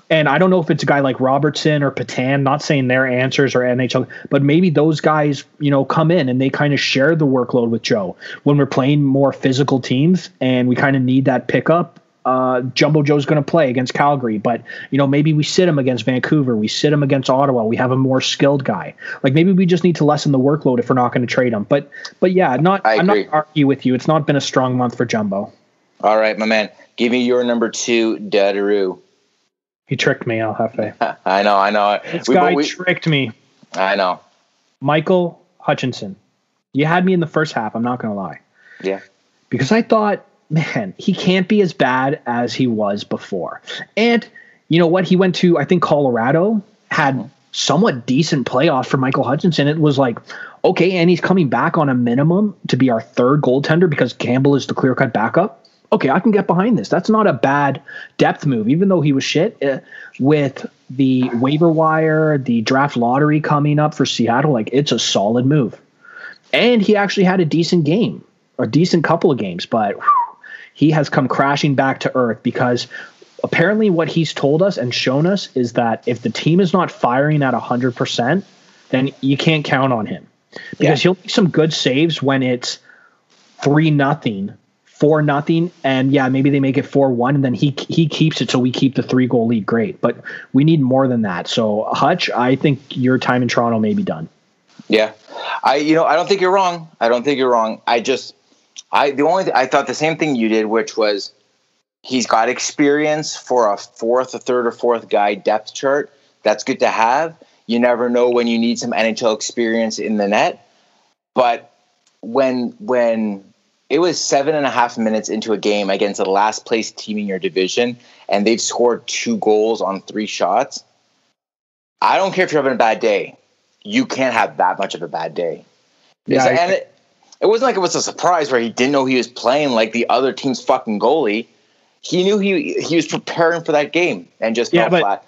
And I don't know if it's a guy like Robertson or Patan. Not saying their answers or N H L, but maybe those guys you know come in and they kind of share the workload with Joe when we're playing more physical teams, and we kind of need that pickup. Uh, Jumbo Joe's going to play against Calgary, but you know maybe we sit him against Vancouver, we sit him against Ottawa. We have a more skilled guy. Like maybe we just need to lessen the workload if we're not going to trade him. But but yeah, not I I'm agree. Not argue with you. It's not been a strong month for Jumbo. All right, my man, give me your number two, Dadaroo. He tricked me, Al Jefe. I know, I know. This we, guy we, tricked me. I know. Michael Hutchinson, you had me in the first half. I'm not going to lie. Yeah, because I thought. Man, he can't be as bad as he was before. And you know what? He went to, I think, Colorado had somewhat decent playoffs for Michael Hutchinson. It was like, okay, and he's coming back on a minimum to be our third goaltender because Campbell is the clear-cut backup. Okay, I can get behind this. That's not a bad depth move, even though he was shit. Uh, with the waiver wire, the draft lottery coming up for Seattle, like, it's a solid move. And he actually had a decent game, a decent couple of games, but whew, he has come crashing back to earth because apparently what he's told us and shown us is that if the team is not firing at one hundred percent, then you can't count on him because yeah. he'll make some good saves when it's three nothing. Four nothing, and yeah, maybe they make it four one, and then he he keeps it, so we keep the three goal lead. Great, but we need more than that. So Hutch, I think your time in Toronto may be done. Yeah, I you know I don't think you're wrong. I don't think you're wrong. I just I the only th- I thought the same thing you did, which was he's got experience for a fourth, a third, or fourth guy depth chart. That's good to have. You never know when you need some N H L experience in the net, but when when. It was seven and a half minutes into a game against the last place team in your division, and they've scored two goals on three shots. I don't care if you're having a bad day. You can't have that much of a bad day. Yeah, like, and it, it wasn't like it was a surprise where he didn't know he was playing like the other team's fucking goalie. He knew he he was preparing for that game and just yeah, fell flat.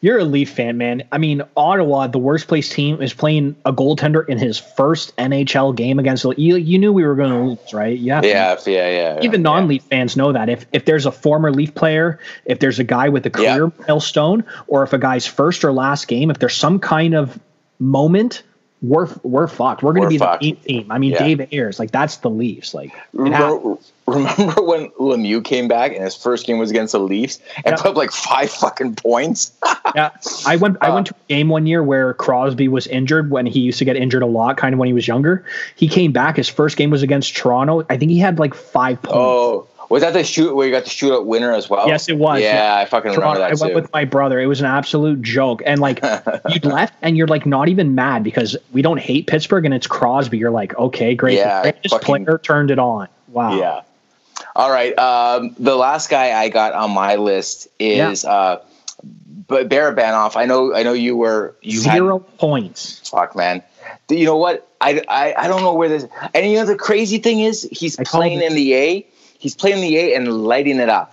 You're a Leaf fan, man. I mean, Ottawa, the worst place team, is playing a goaltender in his first N H L game against the you, you knew we were going to lose, right? Yeah, yeah, yeah, yeah. Even yeah. non-Leaf fans know that. If if there's a former Leaf player, if there's a guy with a career yeah. milestone, or if a guy's first or last game, if there's some kind of moment, we're we're fucked. We're going to be fucked. The eighth team. I mean, yeah. Dave Ayers, like that's the Leafs. Like, remember, remember when Lemieux came back and his first game was against the Leafs and yeah. put up like five fucking points? yeah, I went. I went to a game one year where Crosby was injured when he used to get injured a lot, kind of when he was younger. He came back. His first game was against Toronto. I think he had like five points. Oh. Was that the shoot where you got the shootout winner as well? Yes, it was. Yeah, yeah. I fucking Toronto, remember that I too. I went with my brother. It was an absolute joke. And like you left and you're like not even mad because we don't hate Pittsburgh and it's Crosby. You're like, okay, great. Yeah, the greatest fucking, player turned it on. Wow. Yeah. All right. Um, the last guy I got on my list is yeah. uh, Barabanov. I know I know you were you zero had, points. Fuck, man. You know what? I, I, I don't know where this – and you know the crazy thing is he's I playing in the A – He's playing the A and lighting it up.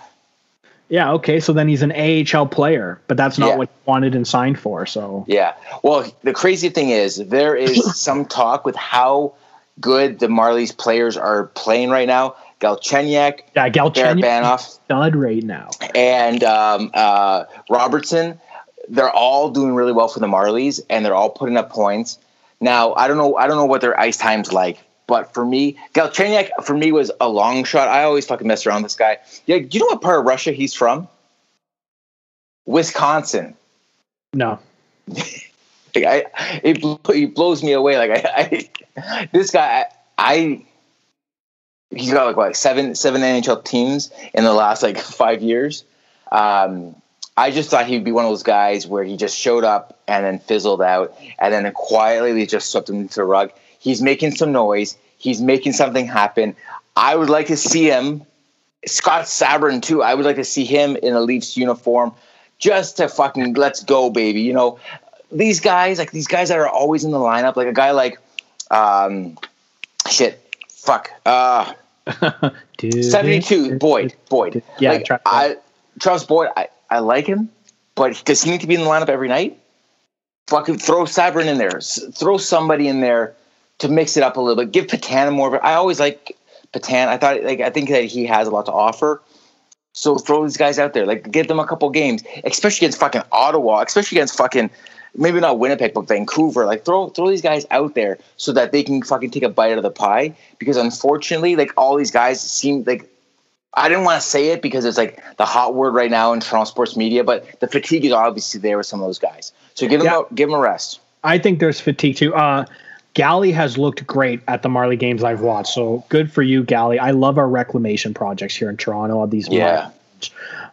Yeah, okay, so then he's an A H L player, but that's not yeah. what he wanted and signed for. So yeah, well, the crazy thing is there is some talk with how good the Marlies players are playing right now. Galchenyuk, yeah, Galchenyuk, Barabanov, stud right now, and um, uh, Robertson. They're all doing really well for the Marlies, and they're all putting up points. Now, I don't know, I don't know what their ice time's like. But for me, Galchenyuk, for me, was a long shot. I always fucking mess around with this guy. Yeah, do you know what part of Russia he's from? Wisconsin. No. like I, it, it blows me away. Like I, I this guy, I, I he's got like, like seven seven N H L teams in the last like five years. Um, I just thought he'd be one of those guys where he just showed up and then fizzled out, and then quietly they just swept him into the rug. He's making some noise. He's making something happen. I would like to see him. Scott Sabrin, too. I would like to see him in a Leafs uniform just to fucking let's go, baby. You know, these guys, like these guys that are always in the lineup, like a guy like, um, shit, fuck. Uh, seventy-two, Boyd, Boyd. Yeah, like, Travis. I, Travis Boyd, I, I like him, but does he need to be in the lineup every night? Fucking throw Sabrin in there. S- throw somebody in there. To mix it up a little bit, give Patan more of it. I always like Patan. I thought, like, I think that he has a lot to offer. So throw these guys out there, like, give them a couple games, especially against fucking Ottawa, especially against fucking maybe not Winnipeg, but Vancouver. Like, throw throw these guys out there so that they can fucking take a bite out of the pie. Because unfortunately, like, all these guys seem like I didn't want to say it because it's like the hot word right now in Toronto sports media, but the fatigue is obviously there with some of those guys. So give them yeah. a, give them a rest. I think there's fatigue too. Uh, Gally has looked great at the Marley games I've watched, so good for you, Gally. I love our reclamation projects here in Toronto. All these, yeah.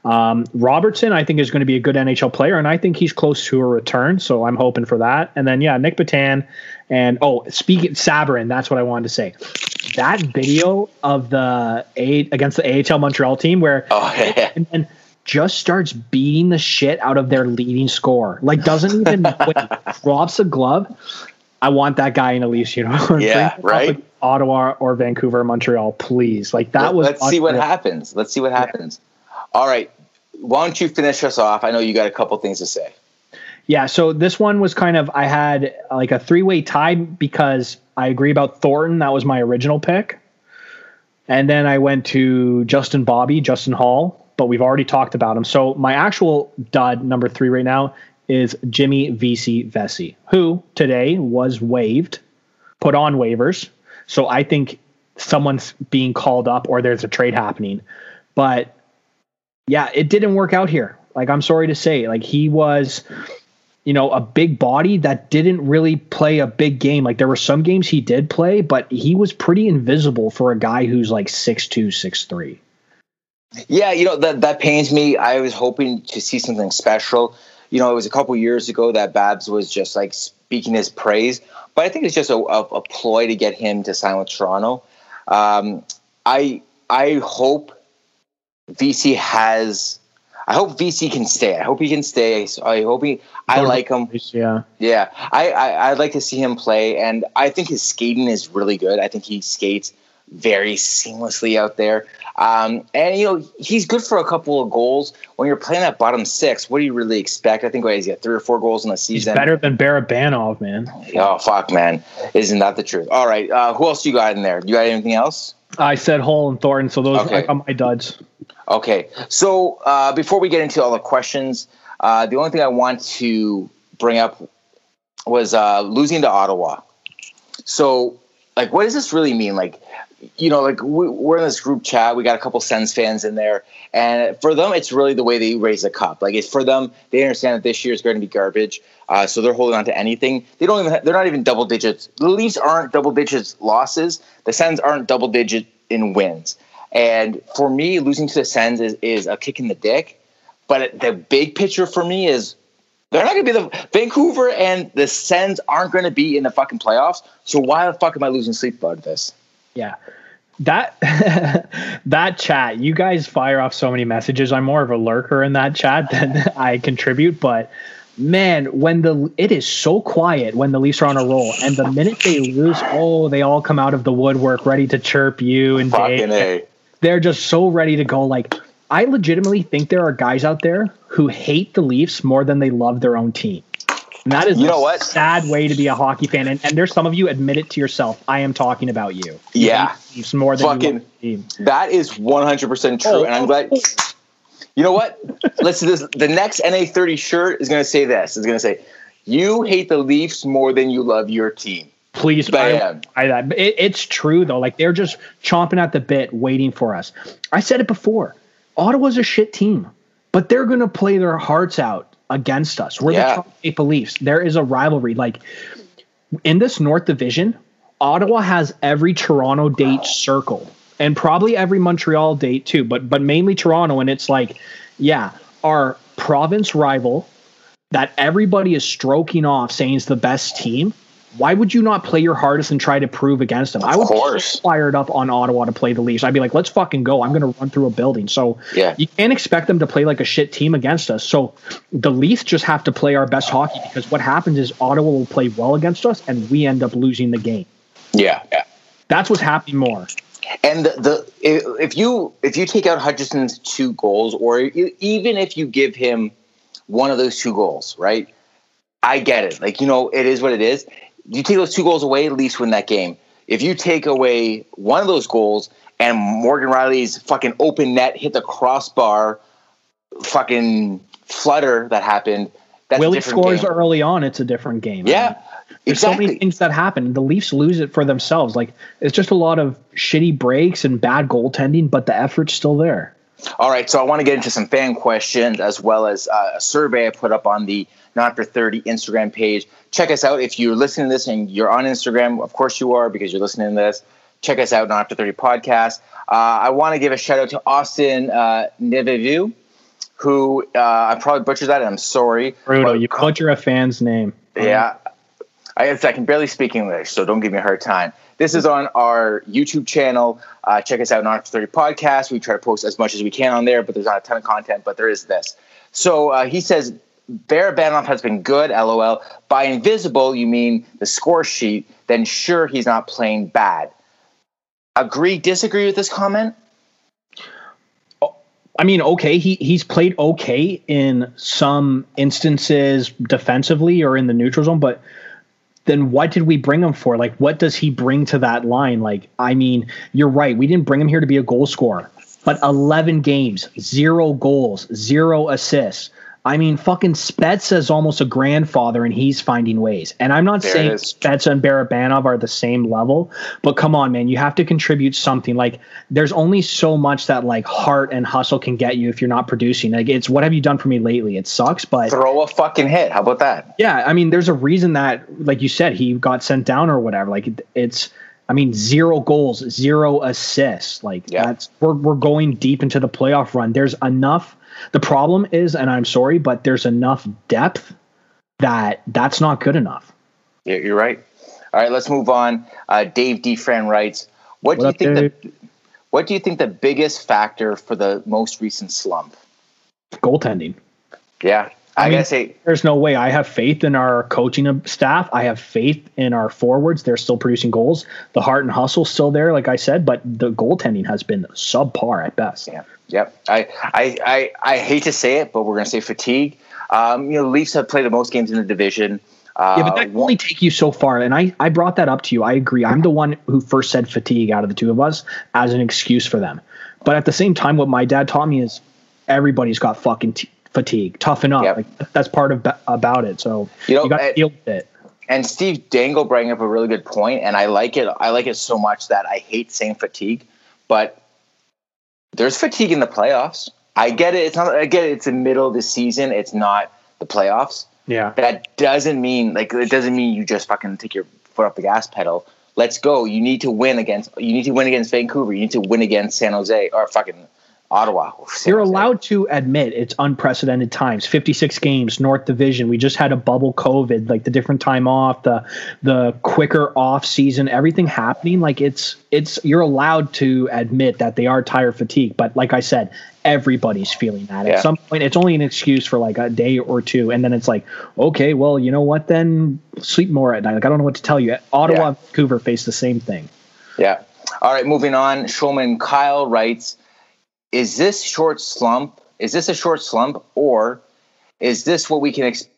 Um, Robertson, I think, is going to be a good N H L player, and I think he's close to a return, so I'm hoping for that. And then, yeah, Nick Patan, and oh, speaking Sabrin, that's what I wanted to say. That video of the a- against the A H L Montreal team where, oh yeah, and, and just starts beating the shit out of their leading scorer. Like, doesn't even wait, drops a glove. I want that guy in a Leafs uniform. Yeah, right. Like Ottawa or Vancouver, Montreal, please. Like that Let, was. Let's see what happens. Let's see what happens. Yeah. All right. Why don't you finish us off? I know you got a couple things to say. Yeah. So this one was kind of, I had like a three-way tie because I agree about Thornton. That was my original pick. And then I went to Justin Bobby, Justin Hall, but we've already talked about him. So my actual dud number three right now is Jimmy V C Vesey, who today was waived, put on waivers. So I think someone's being called up or there's a trade happening. But yeah, it didn't work out here. Like, I'm sorry to say, like he was, you know, a big body that didn't really play a big game. Like there were some games he did play, but he was pretty invisible for a guy who's like six two, six three. Yeah, you know, that, that pains me. I was hoping to see something special. You know, it was a couple years ago that Babs was just like speaking his praise, but I think it's just a, a, a ploy to get him to sign with Toronto. Um, I I hope V C has. I hope V C can stay. I hope he can stay. So I hope he. I like him. Yeah, yeah. I, I I'd like to see him play, and I think his skating is really good. I think he skates very seamlessly out there. Um, and, you know, he's good for a couple of goals. When you're playing that bottom six, what do you really expect? I think what, he's got three or four goals in the season. He's better than Barabanov, man. Oh, fuck, man. Isn't that the truth? All right. Uh, who else you got in there? You got anything else? I said Hall and Thornton, so those okay. are my duds. Okay. So uh, before we get into all the questions, uh, the only thing I want to bring up was uh, losing to Ottawa. So, like, what does this really mean? Like, you know, like we, we're in this group chat. We got a couple Sens fans in there. And for them, it's really the way they raise the cup. Like, it's for them, they understand that this year is going to be garbage. Uh, so they're holding on to anything. They don't even, they're not even double digits. The Leafs aren't double digits losses. The Sens aren't double digit in wins. And for me, losing to the Sens is, is a kick in the dick. But the big picture for me is they're not going to be the Vancouver and the Sens aren't going to be in the fucking playoffs. So why the fuck am I losing sleep about this? Yeah, that that chat, you guys fire off so many messages. I'm more of a lurker in that chat than I contribute. But, man, when the it is so quiet when the Leafs are on a roll. And the minute they lose, oh, they all come out of the woodwork ready to chirp you. And fucking Dave. A. They're just so ready to go. Like, I legitimately think there are guys out there who hate the Leafs more than they love their own team. And that is you know a what? sad way to be a hockey fan. And, and there's some of you admit it to yourself. I am talking about you. Yeah. It's more than fucking, you the team. That is one hundred percent true. Oh, and I'm glad. Oh. You know what? Let's do this. The next N A thirty shirt is going to say this. It's going to say, you hate the Leafs more than you love your team. Please. Bam. I, I, it, it's true, though. Like, they're just chomping at the bit waiting for us. I said it before. Ottawa's a shit team, but they're going to play their hearts out against us. We're yeah. the Toronto Maple Leafs. There is a rivalry. Like, in this North Division, Ottawa has every Toronto date circled and probably every Montreal date too, but but mainly Toronto. And it's like, yeah, our province rival that everybody is stroking off saying is the best team. Why would you not play your hardest and try to prove against them? Of I would course. be fired up on Ottawa to play the Leafs. I'd be like, let's fucking go. I'm going to run through a building. So yeah. you can't expect them to play like a shit team against us. So the Leafs just have to play our best hockey, because what happens is Ottawa will play well against us and we end up losing the game. Yeah. yeah. That's what's happening more. And the, the if you if you take out Hutchinson's two goals, or even if you give him one of those two goals, right? I get it. Like, you know, it is what it is. You take those two goals away, Leafs win that game. If you take away one of those goals and Morgan Rielly's fucking open net hit the crossbar fucking flutter that happened, that's Willie a different game. Willie scores early on, it's a different game. Yeah, I mean, there's exactly. so many things that happen. The Leafs lose it for themselves. Like, it's just a lot of shitty breaks and bad goaltending, but the effort's still there. All right, so I want to get into some fan questions as well as uh, a survey I put up on the Not For thirty Instagram page. Check us out if you're listening to this and you're on Instagram. Of course you are, because you're listening to this. Check us out, Not After thirty Podcast. Uh, I want to give a shout out to Auston uh, Nevevu, who uh, I probably butchered that, and I'm sorry. Brutal, but, you butcher a fan's name. Yeah. I, I can barely speak English, so don't give me a hard time. This is on our YouTube channel. Uh, check us out on After thirty Podcast. We try to post as much as we can on there, but there's not a ton of content, but there is this. So uh, he says, Barabanov has been good, LOL. By invisible, you mean the score sheet, then sure, he's not playing bad. Agree, disagree with this comment? I mean, okay, he he's played okay in some instances defensively or in the neutral zone, but then what did we bring him for? Like, what does he bring to that line? Like, I mean, you're right. We didn't bring him here to be a goal scorer, but eleven games, zero goals, zero assists. I mean, fucking Spezza's almost a grandfather and he's finding ways. And I'm not there saying Spezza and Barabanov are the same level, but come on, man, you have to contribute something. Like, there's only so much that like heart and hustle can get you if you're not producing. Like, it's what have you done for me lately? It sucks, but throw a fucking hit. How about that? Yeah. I mean, there's a reason that, like you said, he got sent down or whatever. Like it, it's, I mean, zero goals, zero assists. Like yeah. that's, we're, we're going deep into the playoff run. There's enough. The problem is, and I'm sorry, but there's enough depth that that's not good enough. Yeah, you're right. All right, let's move on. Uh, Dave DeFran writes, "What, what do you up, think? The, what do you think the biggest factor for the most recent slump? Goaltending. Yeah, I, I mean, gotta say, there's no way. I have faith in our coaching staff. I have faith in our forwards. They're still producing goals. The heart and hustle still there, like I said, but the goaltending has been subpar at best. Yeah." Yep. I, I, I, I hate to say it, but we're going to say fatigue. Um, you know, Leafs have played the most games in the division. Uh, yeah, but that can only take you so far. And I, I brought that up to you. I agree. I'm the one who first said fatigue out of the two of us as an excuse for them. But at the same time, what my dad taught me is everybody's got fucking t- fatigue. Toughen up. Yep. Like, that's part of about it. So you, know, you got to deal with it. And Steve Dangle brought up a really good point, and I like it. I like it so much that I hate saying fatigue, but there's fatigue in the playoffs. I get it. It's not. I get it. It's the middle of the season. It's not the playoffs. Yeah. That doesn't mean like it doesn't mean you just fucking take your foot off the gas pedal. Let's go. You need to win against. You need to win against Vancouver. You need to win against San Jose or fucking Ottawa. You're allowed to admit it's unprecedented times. fifty-six games, North Division. We just had a bubble COVID, like the different time off, the the quicker off season, everything happening. Like it's it's you're allowed to admit that they are tired, fatigued. But like I said, everybody's feeling that at yeah. some point. It's only an excuse for like a day or two, and then it's like, okay, well, you know what? Then sleep more at night. Like I don't know what to tell you. Ottawa, yeah. and Vancouver face the same thing. Yeah. All right. Moving on. Shulman Kyle writes. Is this short slump? Is this a short slump, or is this what we can expect?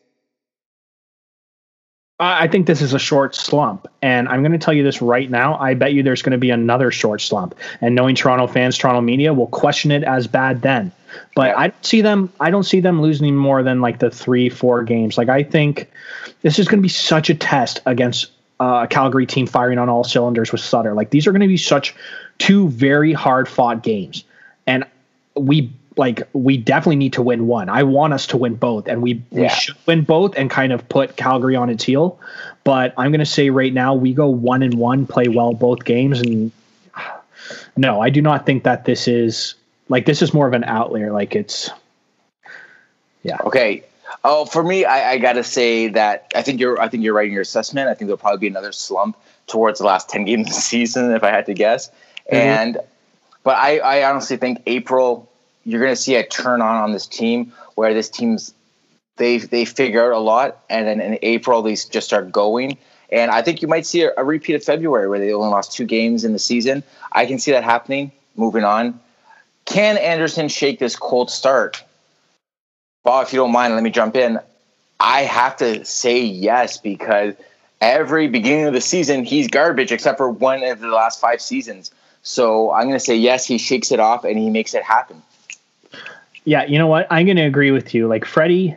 I think this is a short slump, and I'm going to tell you this right now. I bet you there's going to be another short slump, and knowing Toronto fans, Toronto media will question it as bad then. But yeah. I don't see them. I don't see them losing more than like the three, four games. Like I think this is going to be such a test against uh, a Calgary team firing on all cylinders with Sutter. Like these are going to be such two very hard fought games. And we like we definitely need to win one. I want us to win both, and we, yeah. we should win both and kind of put Calgary on its heel. But I'm going to say right now we go one and one, play well both games. And no, I do not think that this is like this is more of an outlier. Like it's yeah okay. Oh, for me, I, I got to say that I think you're I think you're right in your assessment. I think there'll probably be another slump towards the last ten games of the season, if I had to guess, mm-hmm. and. But I, I honestly think April, you're going to see a turn on on this team where this team's they they figure out a lot, and then in April they just start going. And I think you might see a, a repeat of February where they only lost two games in the season. I can see that happening. Moving on, can Anderson shake this cold start? Bob, if you don't mind, let me jump in. I have to say yes because every beginning of the season he's garbage except for one of the last five seasons. So I'm going to say, yes, he shakes it off and he makes it happen. Yeah, you know what? I'm going to agree with you. Like, Freddie,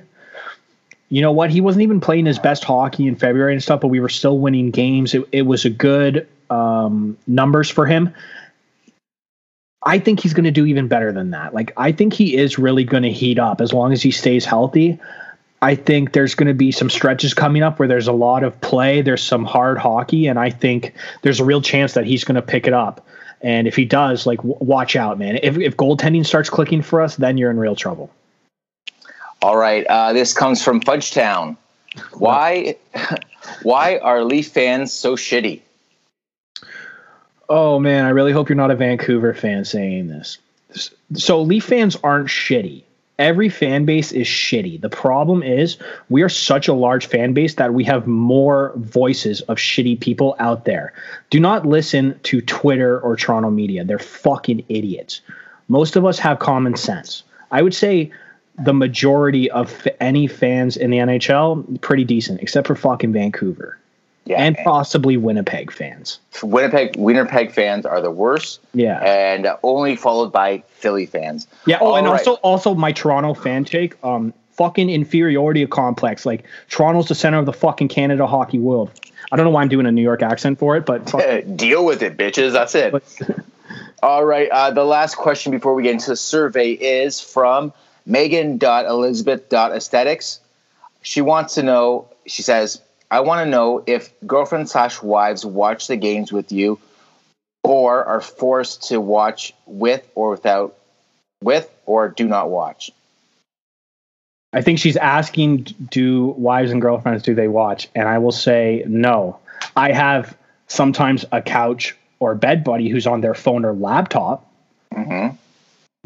you know what? He wasn't even playing his best hockey in February and stuff, but we were still winning games. It, it was a good um, numbers for him. I think he's going to do even better than that. Like, I think he is really going to heat up as long as he stays healthy. I think there's going to be some stretches coming up where there's a lot of play. There's some hard hockey, and I think there's a real chance that he's going to pick it up. And if he does, like, w- watch out, man. If, if goaltending starts clicking for us, then you're in real trouble. All right. Uh, this comes from Fudgetown. Why, why are Leaf fans so shitty? Oh, man, I really hope you're not a Vancouver fan saying this. So Leaf fans aren't shitty. Every fan base is shitty. The problem is we are such a large fan base that we have more voices of shitty people out there. Do not listen to Twitter or Toronto media. They're fucking idiots. Most of us have common sense. I would say the majority of any fans in the N H L, pretty decent, except for fucking Vancouver. Yeah, and possibly Winnipeg fans. Winnipeg Winnipeg fans are the worst. Yeah. And only followed by Philly fans. Yeah. Oh, All and right. also also my Toronto fan take, um, fucking inferiority complex. Like, Toronto's the center of the fucking Canada hockey world. I don't know why I'm doing a New York accent for it, but deal with it, bitches. That's it. All right. Uh, the last question before we get into the survey is from Megan dot Elizabeth dot aesthetics. She wants to know, she says, I want to know if girlfriends slash wives watch the games with you or are forced to watch with or without with or do not watch. I think she's asking, do wives and girlfriends, do they watch? And I will say no. I have sometimes a couch or bed buddy who's on their phone or laptop. Mm-hmm.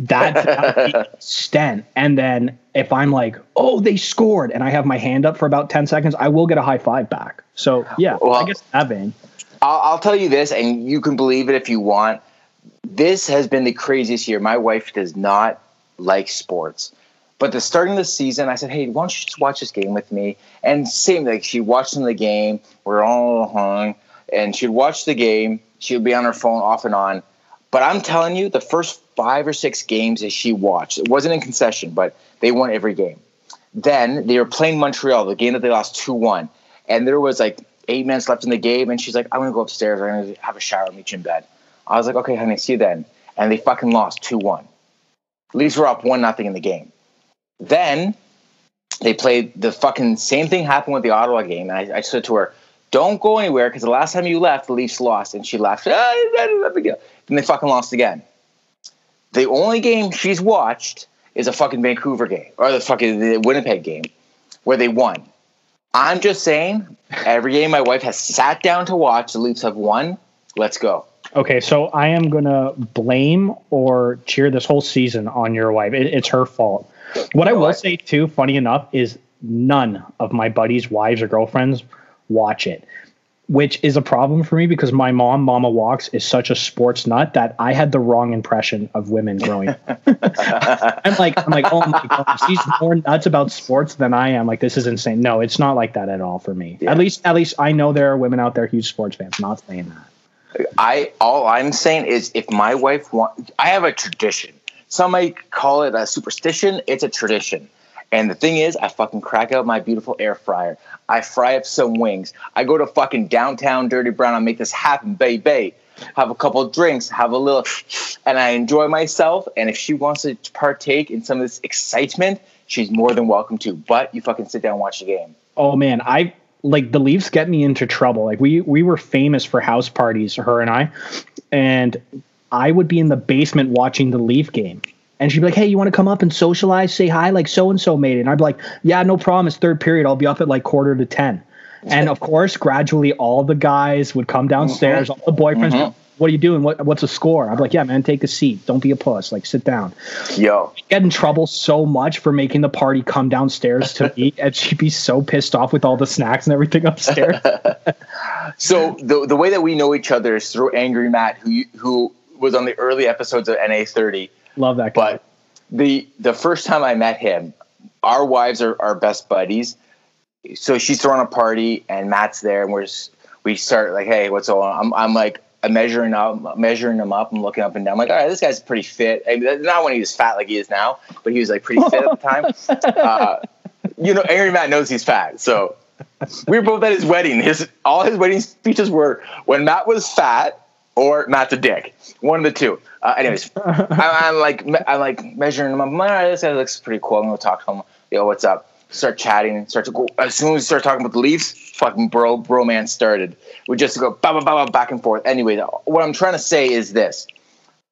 That's the extent. And then if I'm like, oh, they scored, and I have my hand up for about ten seconds, I will get a high five back. So, yeah, well, I guess that vein. I'll, I'll tell you this, and you can believe it if you want. This has been the craziest year. My wife does not like sports. But the starting of the season, I said, hey, why don't you just watch this game with me? And same, like, she watched in the game. We're all hung. And she'd watch the game. She would be on her phone off and on. But I'm telling you, the first five or six games that she watched, it wasn't in concession, but they won every game. Then they were playing Montreal, the game that they lost two one. And there was like eight minutes left in the game. And she's like, I'm going to go upstairs. I'm going to have a shower and meet you in bed. I was like, okay, honey, see you then. And they fucking lost two one. Leafs were up one nothing in the game. Then they played the fucking same thing happened with the Ottawa game. And I, I said to her, don't go anywhere because the last time you left, the Leafs lost. And she laughed. Ah, and they fucking lost again. The only game she's watched is a fucking Vancouver game or the fucking the Winnipeg game where they won. I'm just saying, every game my wife has sat down to watch, the Leafs have won. Let's go. Okay, so I am going to blame or cheer this whole season on your wife. It, it's her fault. What no, I will I, say, too, funny enough, is none of my buddies, wives, or girlfriends watch it, which is a problem for me because my mom, Mama Walks, is such a sports nut that I had the wrong impression of women growing up. I'm like, I'm like, oh my God, she's more nuts about sports than I am. Like, this is insane. No, it's not like that at all for me. Yeah. At least, at least I know there are women out there, huge sports fans, not saying that. I, all I'm saying is if my wife wants, I have a tradition. Some might call it a superstition. It's a tradition. And the thing is, I fucking crack out my beautiful air fryer. I fry up some wings. I go to fucking downtown Dirty Brown. I make this happen, baby. Have a couple of drinks, have a little, and I enjoy myself. And if she wants to partake in some of this excitement, she's more than welcome to. But you fucking sit down and watch the game. Oh, man. I like the Leafs get me into trouble. Like we, we were famous for house parties, her and I. And I would be in the basement watching the Leaf game. And she'd be like, hey, you want to come up and socialize, say hi, like so-and-so made it. And I'd be like, yeah, no problem. It's third period. I'll be up at like quarter to ten. And of course, gradually all the guys would come downstairs, mm-hmm. all the boyfriends, mm-hmm. what are you doing? What, what's a score? I'd be like, yeah, man, take a seat. Don't be a puss. Like, sit down. Yo. I'd get in trouble so much for making the party come downstairs to eat. And she'd be so pissed off with all the snacks and everything upstairs. So the the way that we know each other is through Angry Matt, who who was on the early episodes of N A thirty. Love that guy. But the the first time I met him, our wives are our best buddies. So she's throwing a party and Matt's there, and we're just, we start like, hey, what's going on? I'm I'm like I'm measuring up, measuring him up, and looking up and down. I'm like, all right, this guy's pretty fit. I mean, not when he was fat like he is now, but he was like pretty fit at the time. Uh, you know, Angry Matt knows he's fat, so we were both at his wedding. His all his wedding speeches were when Matt was fat. Or Matt's a dick. One of the two. Uh, anyways, I, I'm like I'm like measuring him. I'm like, all right, this guy looks pretty cool. I'm going to talk to him. Yo, what's up? Start chatting. Start to go. As soon as we start talking about the Leafs, fucking bro, bromance started. We just go bah, bah, bah, bah, back and forth. Anyway, what I'm trying to say is this.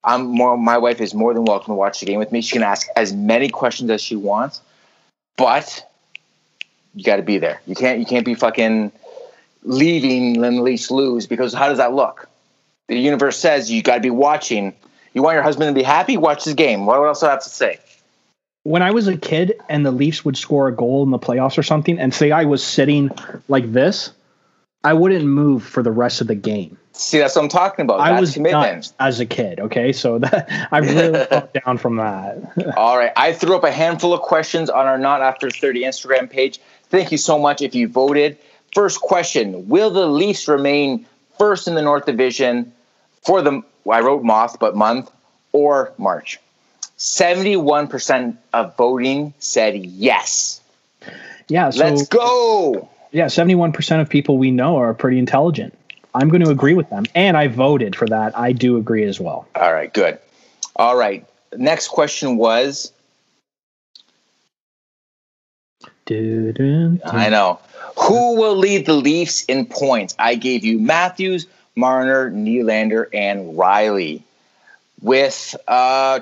I'm more, my wife is more than welcome to watch the game with me. She can ask as many questions as she wants. But you got to be there. You can't you can't be fucking leaving when the Leafs lose, because how does that look? The universe says you got to be watching. You want your husband to be happy? Watch this game. What else do I have to say? When I was a kid and the Leafs would score a goal in the playoffs or something, and say I was sitting like this, I wouldn't move for the rest of the game. See, that's what I'm talking about. That's I was commitment. As a kid, okay? So that I really fell down from that. All right. I threw up a handful of questions on our Not After thirty Instagram page. Thank you so much if you voted. First question, will the Leafs remain first in the North Division for the, I wrote month, but month, or March? seventy-one percent of voting said yes. Yeah. So, let's go. Yeah, seventy-one percent of people we know are pretty intelligent. I'm going to agree with them, and I voted for that. I do agree as well. All right, good. All right, next question was... Dun, dun, dun. I know. Who will lead the Leafs in points? I gave you Matthews, Marner, Nylander, and Rielly. With uh,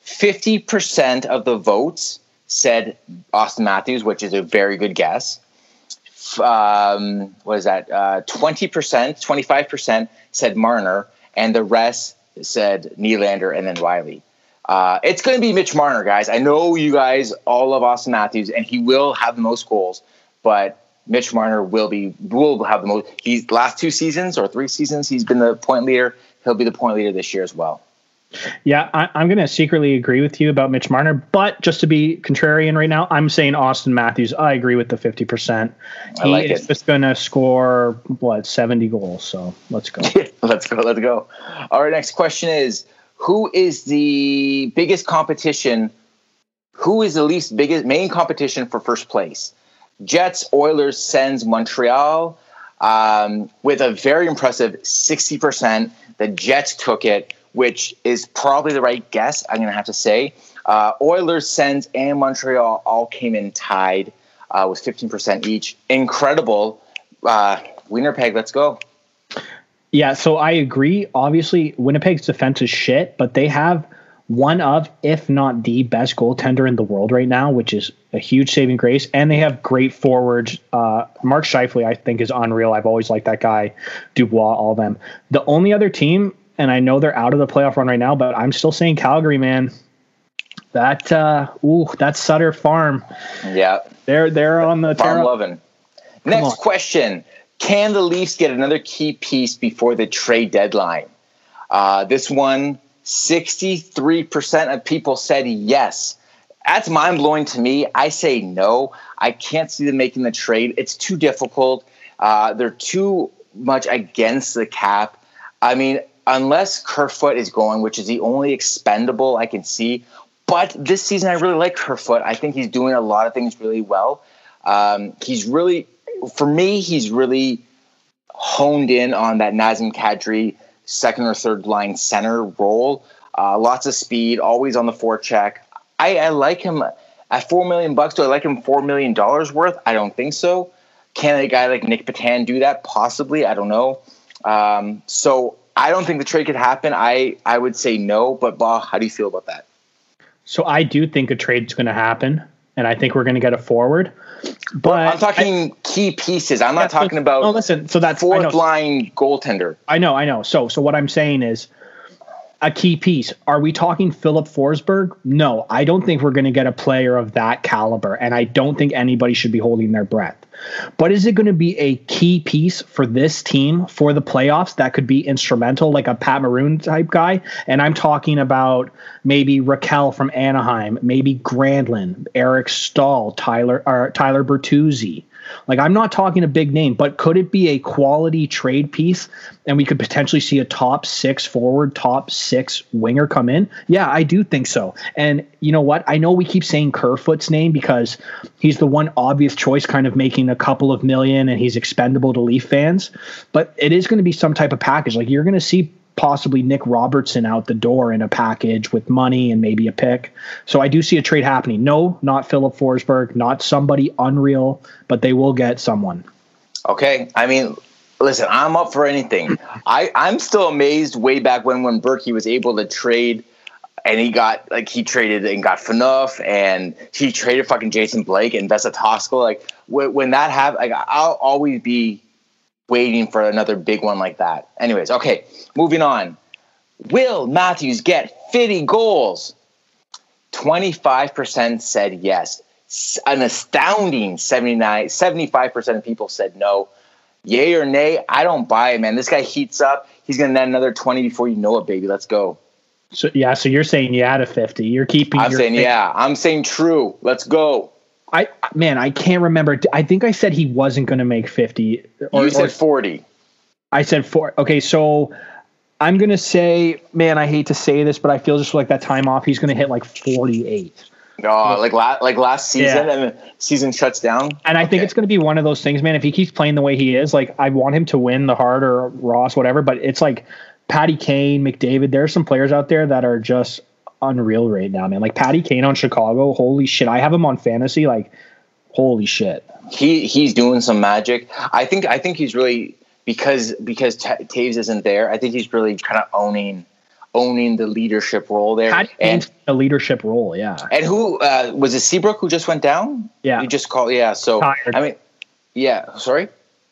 fifty percent of the votes said Auston Matthews, which is a very good guess. Um, what is that? Uh, twenty percent, twenty-five percent said Marner, and the rest said Nylander and then Rielly. Uh, it's going to be Mitch Marner, guys. I know you guys all love Auston Matthews, and he will have the most goals, but Mitch Marner will be will have the most. He's last two seasons or three seasons, he's been the point leader. He'll be the point leader this year as well. Yeah, I, I'm going to secretly agree with you about Mitch Marner, but just to be contrarian right now, I'm saying Auston Matthews. I agree with the fifty percent. He I like is it. just going to score, what, seventy goals. So let's go. let's go. Let's go. All right, next question is, who is the biggest competition? Who is the least biggest main competition for first place? Jets, Oilers, Sens, Montreal. Um, with a very impressive sixty percent, the Jets took it, which is probably the right guess, I'm going to have to say. Uh, Oilers, Sens, and Montreal all came in tied uh, with fifteen percent each. Incredible. Uh, Winnipeg, let's go. Yeah, so I agree. Obviously, Winnipeg's defense is shit, but they have one of, if not the best goaltender in the world right now, which is a huge saving grace. And they have great forwards. Uh, Mark Scheifele, I think, is unreal. I've always liked that guy. Dubois, all them. The only other team... And I know they're out of the playoff run right now, but I'm still saying Calgary, man. That uh, ooh, that Sutter farm. Yeah, they're they're on the farm loving. Next question: can the Leafs get another key piece before the trade deadline? Uh, this one, sixty-three percent of people said yes. That's mind blowing to me. I say no. I can't see them making the trade. It's too difficult. Uh, they're too much against the cap. I mean. Unless Kerfoot is going, which is the only expendable I can see. But this season, I really like Kerfoot. I think he's doing a lot of things really well. Um, he's really, for me, he's really honed in on that Nazem Kadri second or third line center role. Uh, lots of speed, always on the forecheck. I, I like him at four million dollars. Do I like him four million dollars worth? I don't think so. Can a guy like Nick Patan do that? Possibly. I don't know. Um, so, I don't think the trade could happen. I, I would say no, but Bah, how do you feel about that? So I do think a trade's going to happen, and I think we're going to get a forward. But well, I'm talking I, key pieces. I'm not talking about no, listen, so that's, fourth line goaltender. I know, I know. So so what I'm saying is a key piece. Are we talking Philip Forsberg? No, I don't think we're going to get a player of that caliber, and I don't think anybody should be holding their breath. But is it going to be a key piece for this team for the playoffs that could be instrumental, like a Pat Maroon type guy? And I'm talking about maybe Raquel from Anaheim, maybe Grandlin, Eric Stahl, Tyler or Tyler Bertuzzi. Like, I'm not talking a big name, but could it be a quality trade piece and we could potentially see a top six forward, top six winger come in? Yeah, I do think so. And you know what? I know we keep saying Kerfoot's name because he's the one obvious choice, kind of making a couple of million, and he's expendable to Leaf fans. But it is going to be some type of package. Like, you're going to see possibly Nick Robertson out the door in a package with money and maybe a pick. So I do see a trade happening. No, not Philip Forsberg, not somebody unreal, but they will get someone. Okay. I mean, listen, I'm up for anything. I, I'm still amazed way back when, when Berkey was able to trade And he got, like, he traded and got Phaneuf, and he traded fucking Jason Blake and Vesa Toscal. Like, when, when that happened, like, I'll always be waiting for another big one like that. Anyways, okay, moving on. Will Matthews get fifty goals? twenty-five percent said yes. An astounding seventy-nine, seventy-five percent of people said no. Yay or nay, I don't buy it, man. This guy heats up. He's going to net another twenty before you know it, baby. Let's go. So yeah, so you're saying yeah to fifty. You're keeping. I'm your saying fifty. Yeah. I'm saying true. Let's go. I man, I can't remember. I think I said he wasn't going to make fifty. Or, you said or, forty. I said four. Okay, so I'm going to say, man, I hate to say this, but I feel just like that time off, he's going to hit like forty-eight. Oh, like last, like last season, yeah. And the season shuts down. And I okay. think it's going to be one of those things, man. If he keeps playing the way he is, like I want him to win the Hart or Ross, whatever. But it's like Patty Kane, McDavid. There are some players out there that are just unreal right now, man. Like Patty Kane on Chicago. Holy shit! I have him on fantasy. Like, holy shit. He he's doing some magic. I think I think he's really because because T- Taves isn't there. I think he's really kind of owning. owning the leadership role there. Patty Kane's a leadership role, yeah. And who, uh, was it Seabrook who just went down? Yeah. You just called, yeah, so, Tired. I mean, yeah, sorry?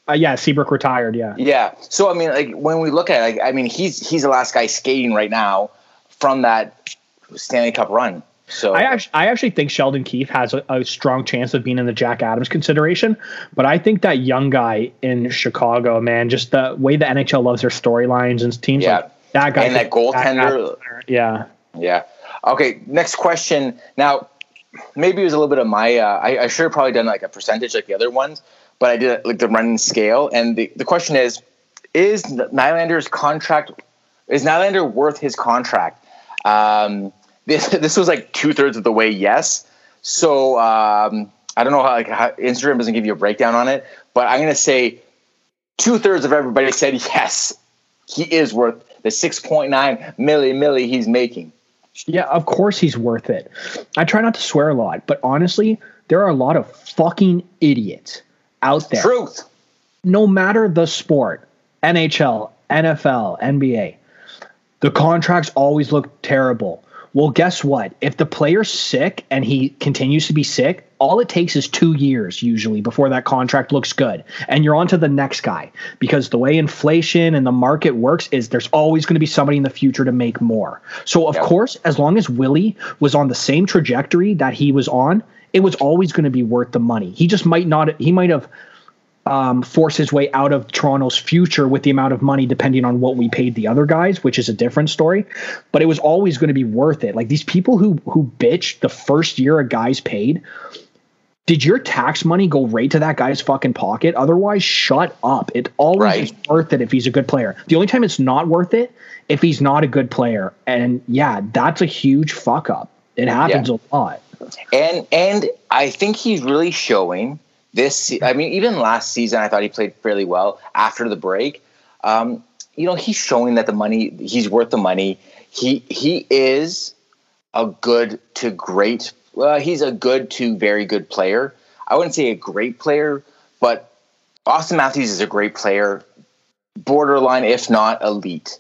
Uh, yeah, Seabrook retired, yeah. Yeah, so, I mean, like, when we look at it, like, I mean, he's he's the last guy skating right now from that Stanley Cup run. So I actually, I actually think Sheldon Keefe has a, a strong chance of being in the Jack Adams consideration, but I think that young guy in Chicago, man, just the way the N H L loves their storylines and teams yeah. like That guy and that goaltender. Yeah. Yeah. Okay. Next question. Now, maybe it was a little bit of my, uh, I, I should have probably done like a percentage like the other ones, but I did like the run scale. And the, the question is, is Nylander's contract, is Nylander worth his contract? Um, this, this was like two thirds of the way. Yes. So, um, I don't know how, like how Instagram doesn't give you a breakdown on it, but I'm going to say two thirds of everybody said, yes, he is worth the six point nine milli milli he's making. Yeah, of course he's worth it. I try not to swear a lot, but honestly, there are a lot of fucking idiots out there. Truth. No matter the sport, N H L, N F L, N B A, the contracts always look terrible. Well, guess what? If the player's sick and he continues to be sick, all it takes is two years usually before that contract looks good. And you're on to the next guy, because the way inflation and the market works is there's always going to be somebody in the future to make more. So, of yep. course, as long as Willie was on the same trajectory that he was on, it was always going to be worth the money. He just might not – he might have um, forced his way out of Toronto's future with the amount of money depending on what we paid the other guys, which is a different story. But it was always going to be worth it. Like these people who who bitch the first year a guy's paid – did your tax money go right to that guy's fucking pocket? Otherwise, shut up. It always right. is worth it if he's a good player. The only time it's not worth it, if he's not a good player. And yeah, that's a huge fuck up. It happens yeah. a lot. And and I think he's really showing this. I mean, even last season, I thought he played fairly well after the break. Um, you know, he's showing that the money, he's worth the money. He he is a good to great player. Well, he's a good to very good player. I wouldn't say a great player, but Auston Matthews is a great player, borderline, if not elite.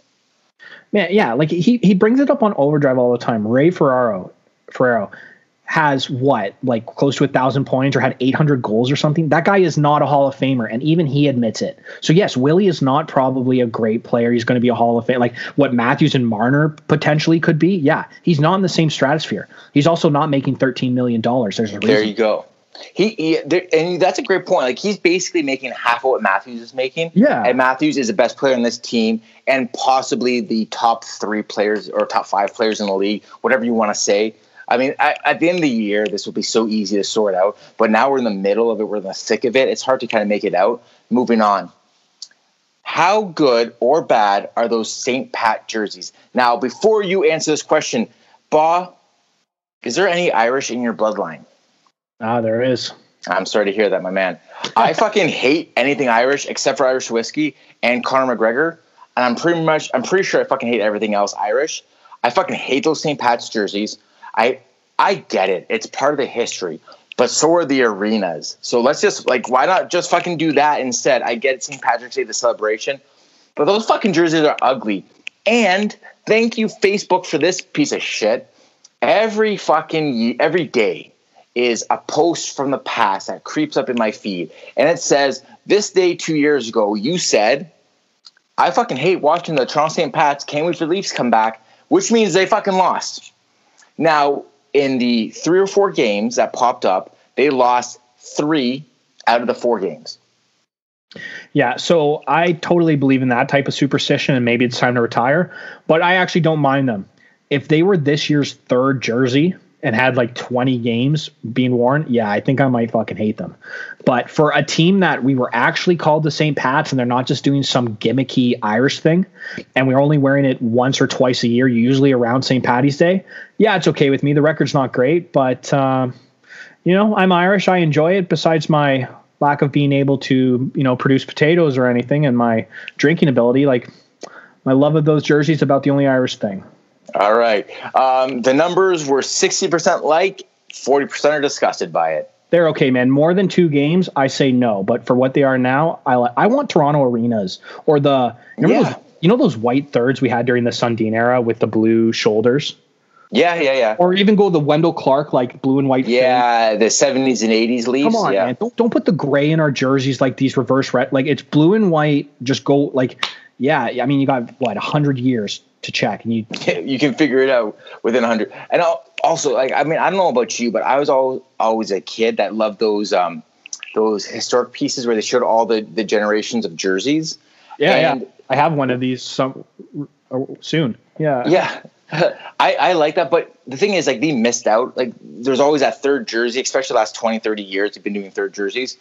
Man, yeah, like he he brings it up on Overdrive all the time. Ray Ferraro, Ferraro has what, like close to a thousand points or had eight hundred goals or something. That guy is not a Hall of Famer, and even he admits it. So yes, Willie is not probably a great player. He's going to be a Hall of Famer, like what Matthews and Marner potentially could be. Yeah, he's not in the same stratosphere. He's also not making thirteen million dollars. There's a reason. There you go. He, he there, and that's a great point. Like he's basically making half of what Matthews is making. Yeah, and Matthews is the best player on this team, and possibly the top three players or top five players in the league, whatever you want to say. I mean, at, at the end of the year, this will be so easy to sort out. But now we're in the middle of it. We're in the thick of it. It's hard to kind of make it out. Moving on. How good or bad are those Saint Pat jerseys? Now, before you answer this question, Ba, is there any Irish in your bloodline? Ah, there is. I'm sorry to hear that, my man. I fucking hate anything Irish except for Irish whiskey and Conor McGregor. And I'm pretty much, I'm pretty sure I fucking hate everything else Irish. I fucking hate those Saint Pat's jerseys. I I get it. It's part of the history, but so are the arenas. So let's just like, why not just fucking do that instead? I get Saint Patrick's Day, the celebration, but those fucking jerseys are ugly. And thank you, Facebook, for this piece of shit. Every fucking, every day is a post from the past that creeps up in my feed. And it says, this day two years ago, you said, I fucking hate watching the Toronto Saint Pats. Can't wait for the Leafs come back, which means they fucking lost. Now, in the three or four games that popped up, they lost three out of the four games. Yeah, so I totally believe in that type of superstition, and maybe it's time to retire. But I actually don't mind them. If they were this year's third jersey and had like twenty games being worn, yeah, I think I might fucking hate them. But for a team that we were actually called the Saint Pats, and they're not just doing some gimmicky Irish thing, and we're only wearing it once or twice a year, usually around Saint Patty's Day, yeah, it's okay with me. The record's not great, but, uh, you know, I'm Irish. I enjoy it, besides my lack of being able to, you know, produce potatoes or anything, and my drinking ability. Like, my love of those jerseys is about the only Irish thing. All right. Um, the numbers were sixty percent like, forty percent are disgusted by it. They're okay, man. More than two games, I say no. But for what they are now, I I want Toronto arenas, or the you – yeah. You know those white thirds we had during the Sundin era with the blue shoulders? Yeah, yeah, yeah. Or even go the Wendell Clark, like, blue and white. Yeah, thing. The seventies and eighties Leafs. Come on, yeah. man. Don't, don't put the gray in our jerseys, like these reverse red. Like, it's blue and white. Just go, like – yeah, I mean, you got, what, one hundred years to check, and you you can figure it out within one hundred. And also, like, I mean, I don't know about you, but I was always, always a kid that loved those um, those historic pieces where they showed all the, the generations of jerseys. Yeah, and, yeah, I have one of these some soon. Yeah, yeah, I, I like that. But the thing is, like, they missed out. Like, there's always that third jersey, especially the last twenty, thirty years they've been doing third jerseys.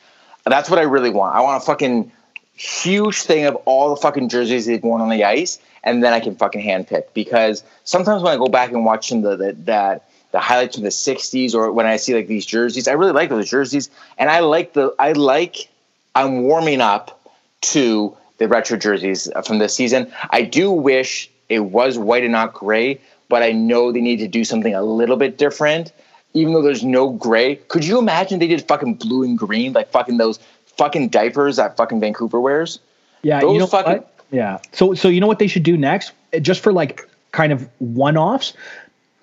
And that's what I really want. I want a fucking huge thing of all the fucking jerseys they've worn on the ice, and then I can fucking handpick. Because sometimes when I go back and watch the, the that the highlights from the sixties, or when I see like these jerseys, I really like those jerseys, and I like the I like I'm warming up to the retro jerseys from this season. I do wish it was white and not gray, but I know they need to do something a little bit different. Even though there's no gray, could you imagine they did fucking blue and green, like fucking those fucking diapers that fucking Vancouver wears? Yeah, those, you know, fucking what? Yeah. So, so you know what they should do next, just for like kind of one-offs?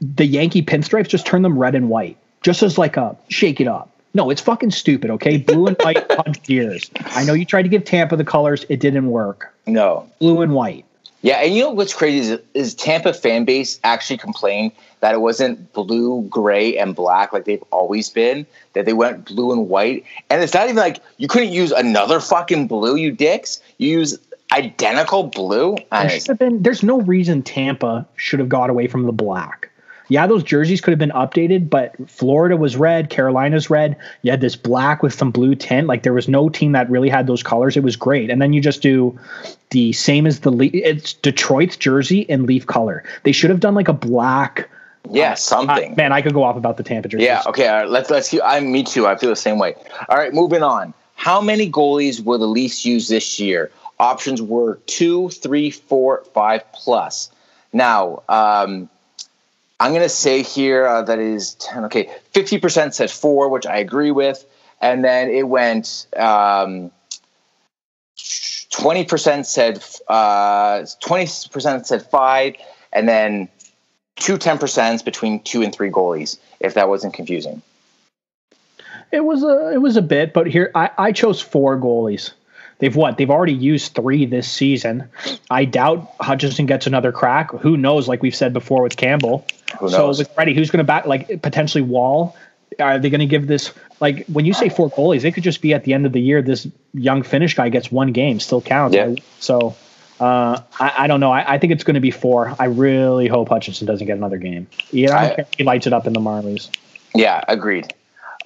The Yankee pinstripes, just turn them red and white, just as like a shake it up. No, it's fucking stupid. Okay, blue and white, one hundred years. I know you tried to give Tampa the colors, it didn't work. No, blue and white. Yeah, and you know what's crazy is, is Tampa fan base actually complained that it wasn't blue, gray, and black like they've always been, that they went blue and white. And it's not even like you couldn't use another fucking blue, you dicks. You use identical blue. I there have been, there's no reason Tampa should have got away from the black. Yeah, those jerseys could have been updated, but Florida was red, Carolina's red. You had this black with some blue tint. Like, there was no team that really had those colors. It was great. And then you just do the same as the Le- – it's Detroit's jersey in Leaf color. They should have done like a black – yeah, uh, something. Uh, man, I could go off about the Tampa jerseys. Yeah, okay. All right, let's let's keep, I me too. I feel the same way. All right, moving on. How many goalies will the Leafs use this year? Options were two, three, four, five plus. Now, um – I'm going to say here uh, that is ten. Okay, fifty percent said four, which I agree with. And then it went um, twenty percent said uh, twenty percent said five, and then two ten percents between two and three goalies, if that wasn't confusing. It was a, it was a bit, but here I, I chose four goalies. They've what? They've already used three this season. I doubt Hutchinson gets another crack. Who knows? Like we've said before with Campbell. Who knows? So with Freddie, who's going to back, like, potentially Wall? Are they going to give this, like, when you say four goalies, it could just be at the end of the year, this young Finnish guy gets one game, still counts. Yeah. Right? So uh, I, I don't know. I, I think it's going to be four. I really hope Hutchinson doesn't get another game. You know, I don't care if he lights it up in the Marlies. Yeah, agreed.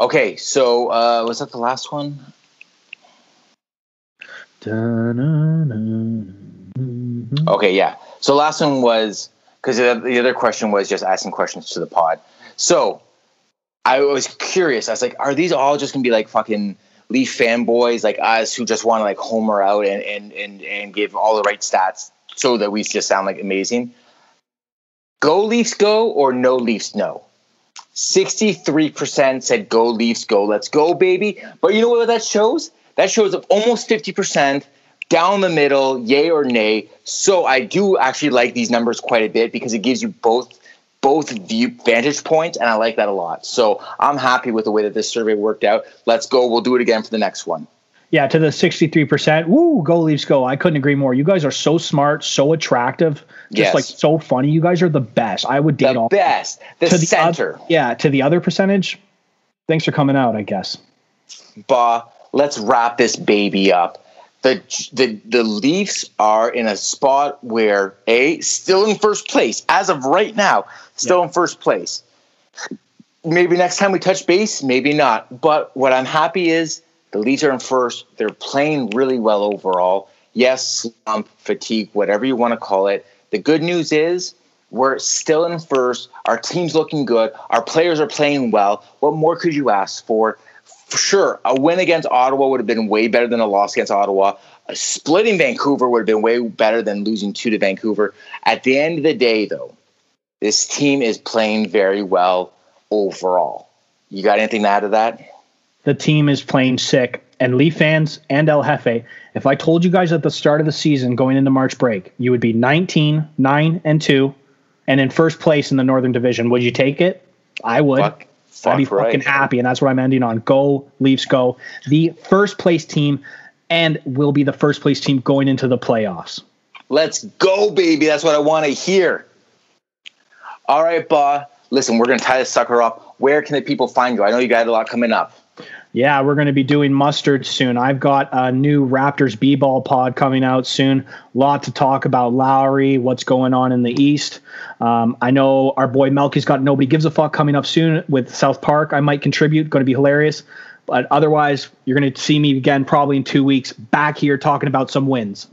Okay, so uh, was that the last one? Okay, yeah. So last one was, because the other question was just asking questions to the pod. So I was curious. I was like, are these all just going to be like fucking Leaf fanboys like us who just want to like homer out and, and, and, and give all the right stats so that we just sound like amazing? Go Leafs go, or no Leafs no. sixty-three percent said go Leafs go. Let's go, baby. But you know what that shows? That shows up almost fifty percent down the middle, yay or nay. So I do actually like these numbers quite a bit because it gives you both both view vantage points, and I like that a lot. So I'm happy with the way that this survey worked out. Let's go. We'll do it again for the next one. Yeah, to the sixty-three percent. Woo, go Leafs, go. I couldn't agree more. You guys are so smart, so attractive, just yes. like so funny. You guys are the best. I would date the all. Best. The to center. The other, yeah, to the other percentage, thanks for coming out, I guess. Bah, let's wrap this baby up. The, the the Leafs are in a spot where, A, still in first place. As of right now, still yeah. in first place. Maybe next time we touch base, maybe not. But what I'm happy is the Leafs are in first. They're playing really well overall. Yes, slump, fatigue, whatever you want to call it. The good news is we're still in first. Our team's looking good. Our players are playing well. What more could you ask for? For sure, a win against Ottawa would have been way better than a loss against Ottawa. Splitting Vancouver would have been way better than losing two to Vancouver. At the end of the day, though, this team is playing very well overall. You got anything to add to that? The team is playing sick. And Leaf fans and El Jefe, if I told you guys at the start of the season going into March break, you would be nineteen, nine, and two, and in first place in the Northern Division, would you take it? I would. Fuck. Fuck, I'd be right. fucking happy, and that's what I'm ending on. Go, Leafs, go. The first-place team, and will be the first-place team going into the playoffs. Let's go, baby. That's what I want to hear. All right, Ba. Listen, we're going to tie this sucker up. Where can the people find you? I know you got a lot coming up. Yeah, we're going to be doing Mustard soon. I've got a new Raptors B-ball pod coming out soon. A lot to talk about Lowry, what's going on in the East. Um, I know our boy Melky's got Nobody Gives a Fuck coming up soon with South Park. I might contribute. Going to be hilarious. But otherwise, you're going to see me again probably in two weeks back here talking about some wins.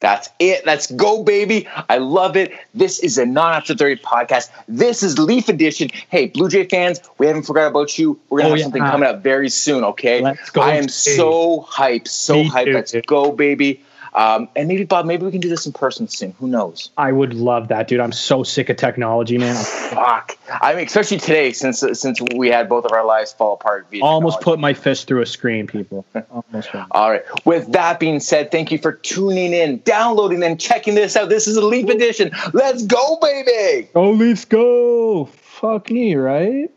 That's it. Let's go, baby. I love it. This is a non-after thirty podcast. This is Leaf Edition. Hey, Blue Jay fans, we haven't forgot about you. We're going to oh, have yeah. something coming up very soon, okay? Let's go. I am so hyped, so Me hyped. Too. Let's go, baby. Um, and maybe, Bob, maybe we can do this in person soon. Who knows? I would love that, dude. I'm so sick of technology, man. Fuck. I mean, especially today since since we had both of our lives fall apart. Via Almost technology. Put my fist through a screen, people. Almost. All right. With that being said, thank you for tuning in, downloading, and checking this out. This is a Leaf Edition. Let's go, baby. Go Leafs, go. Fuck me, right?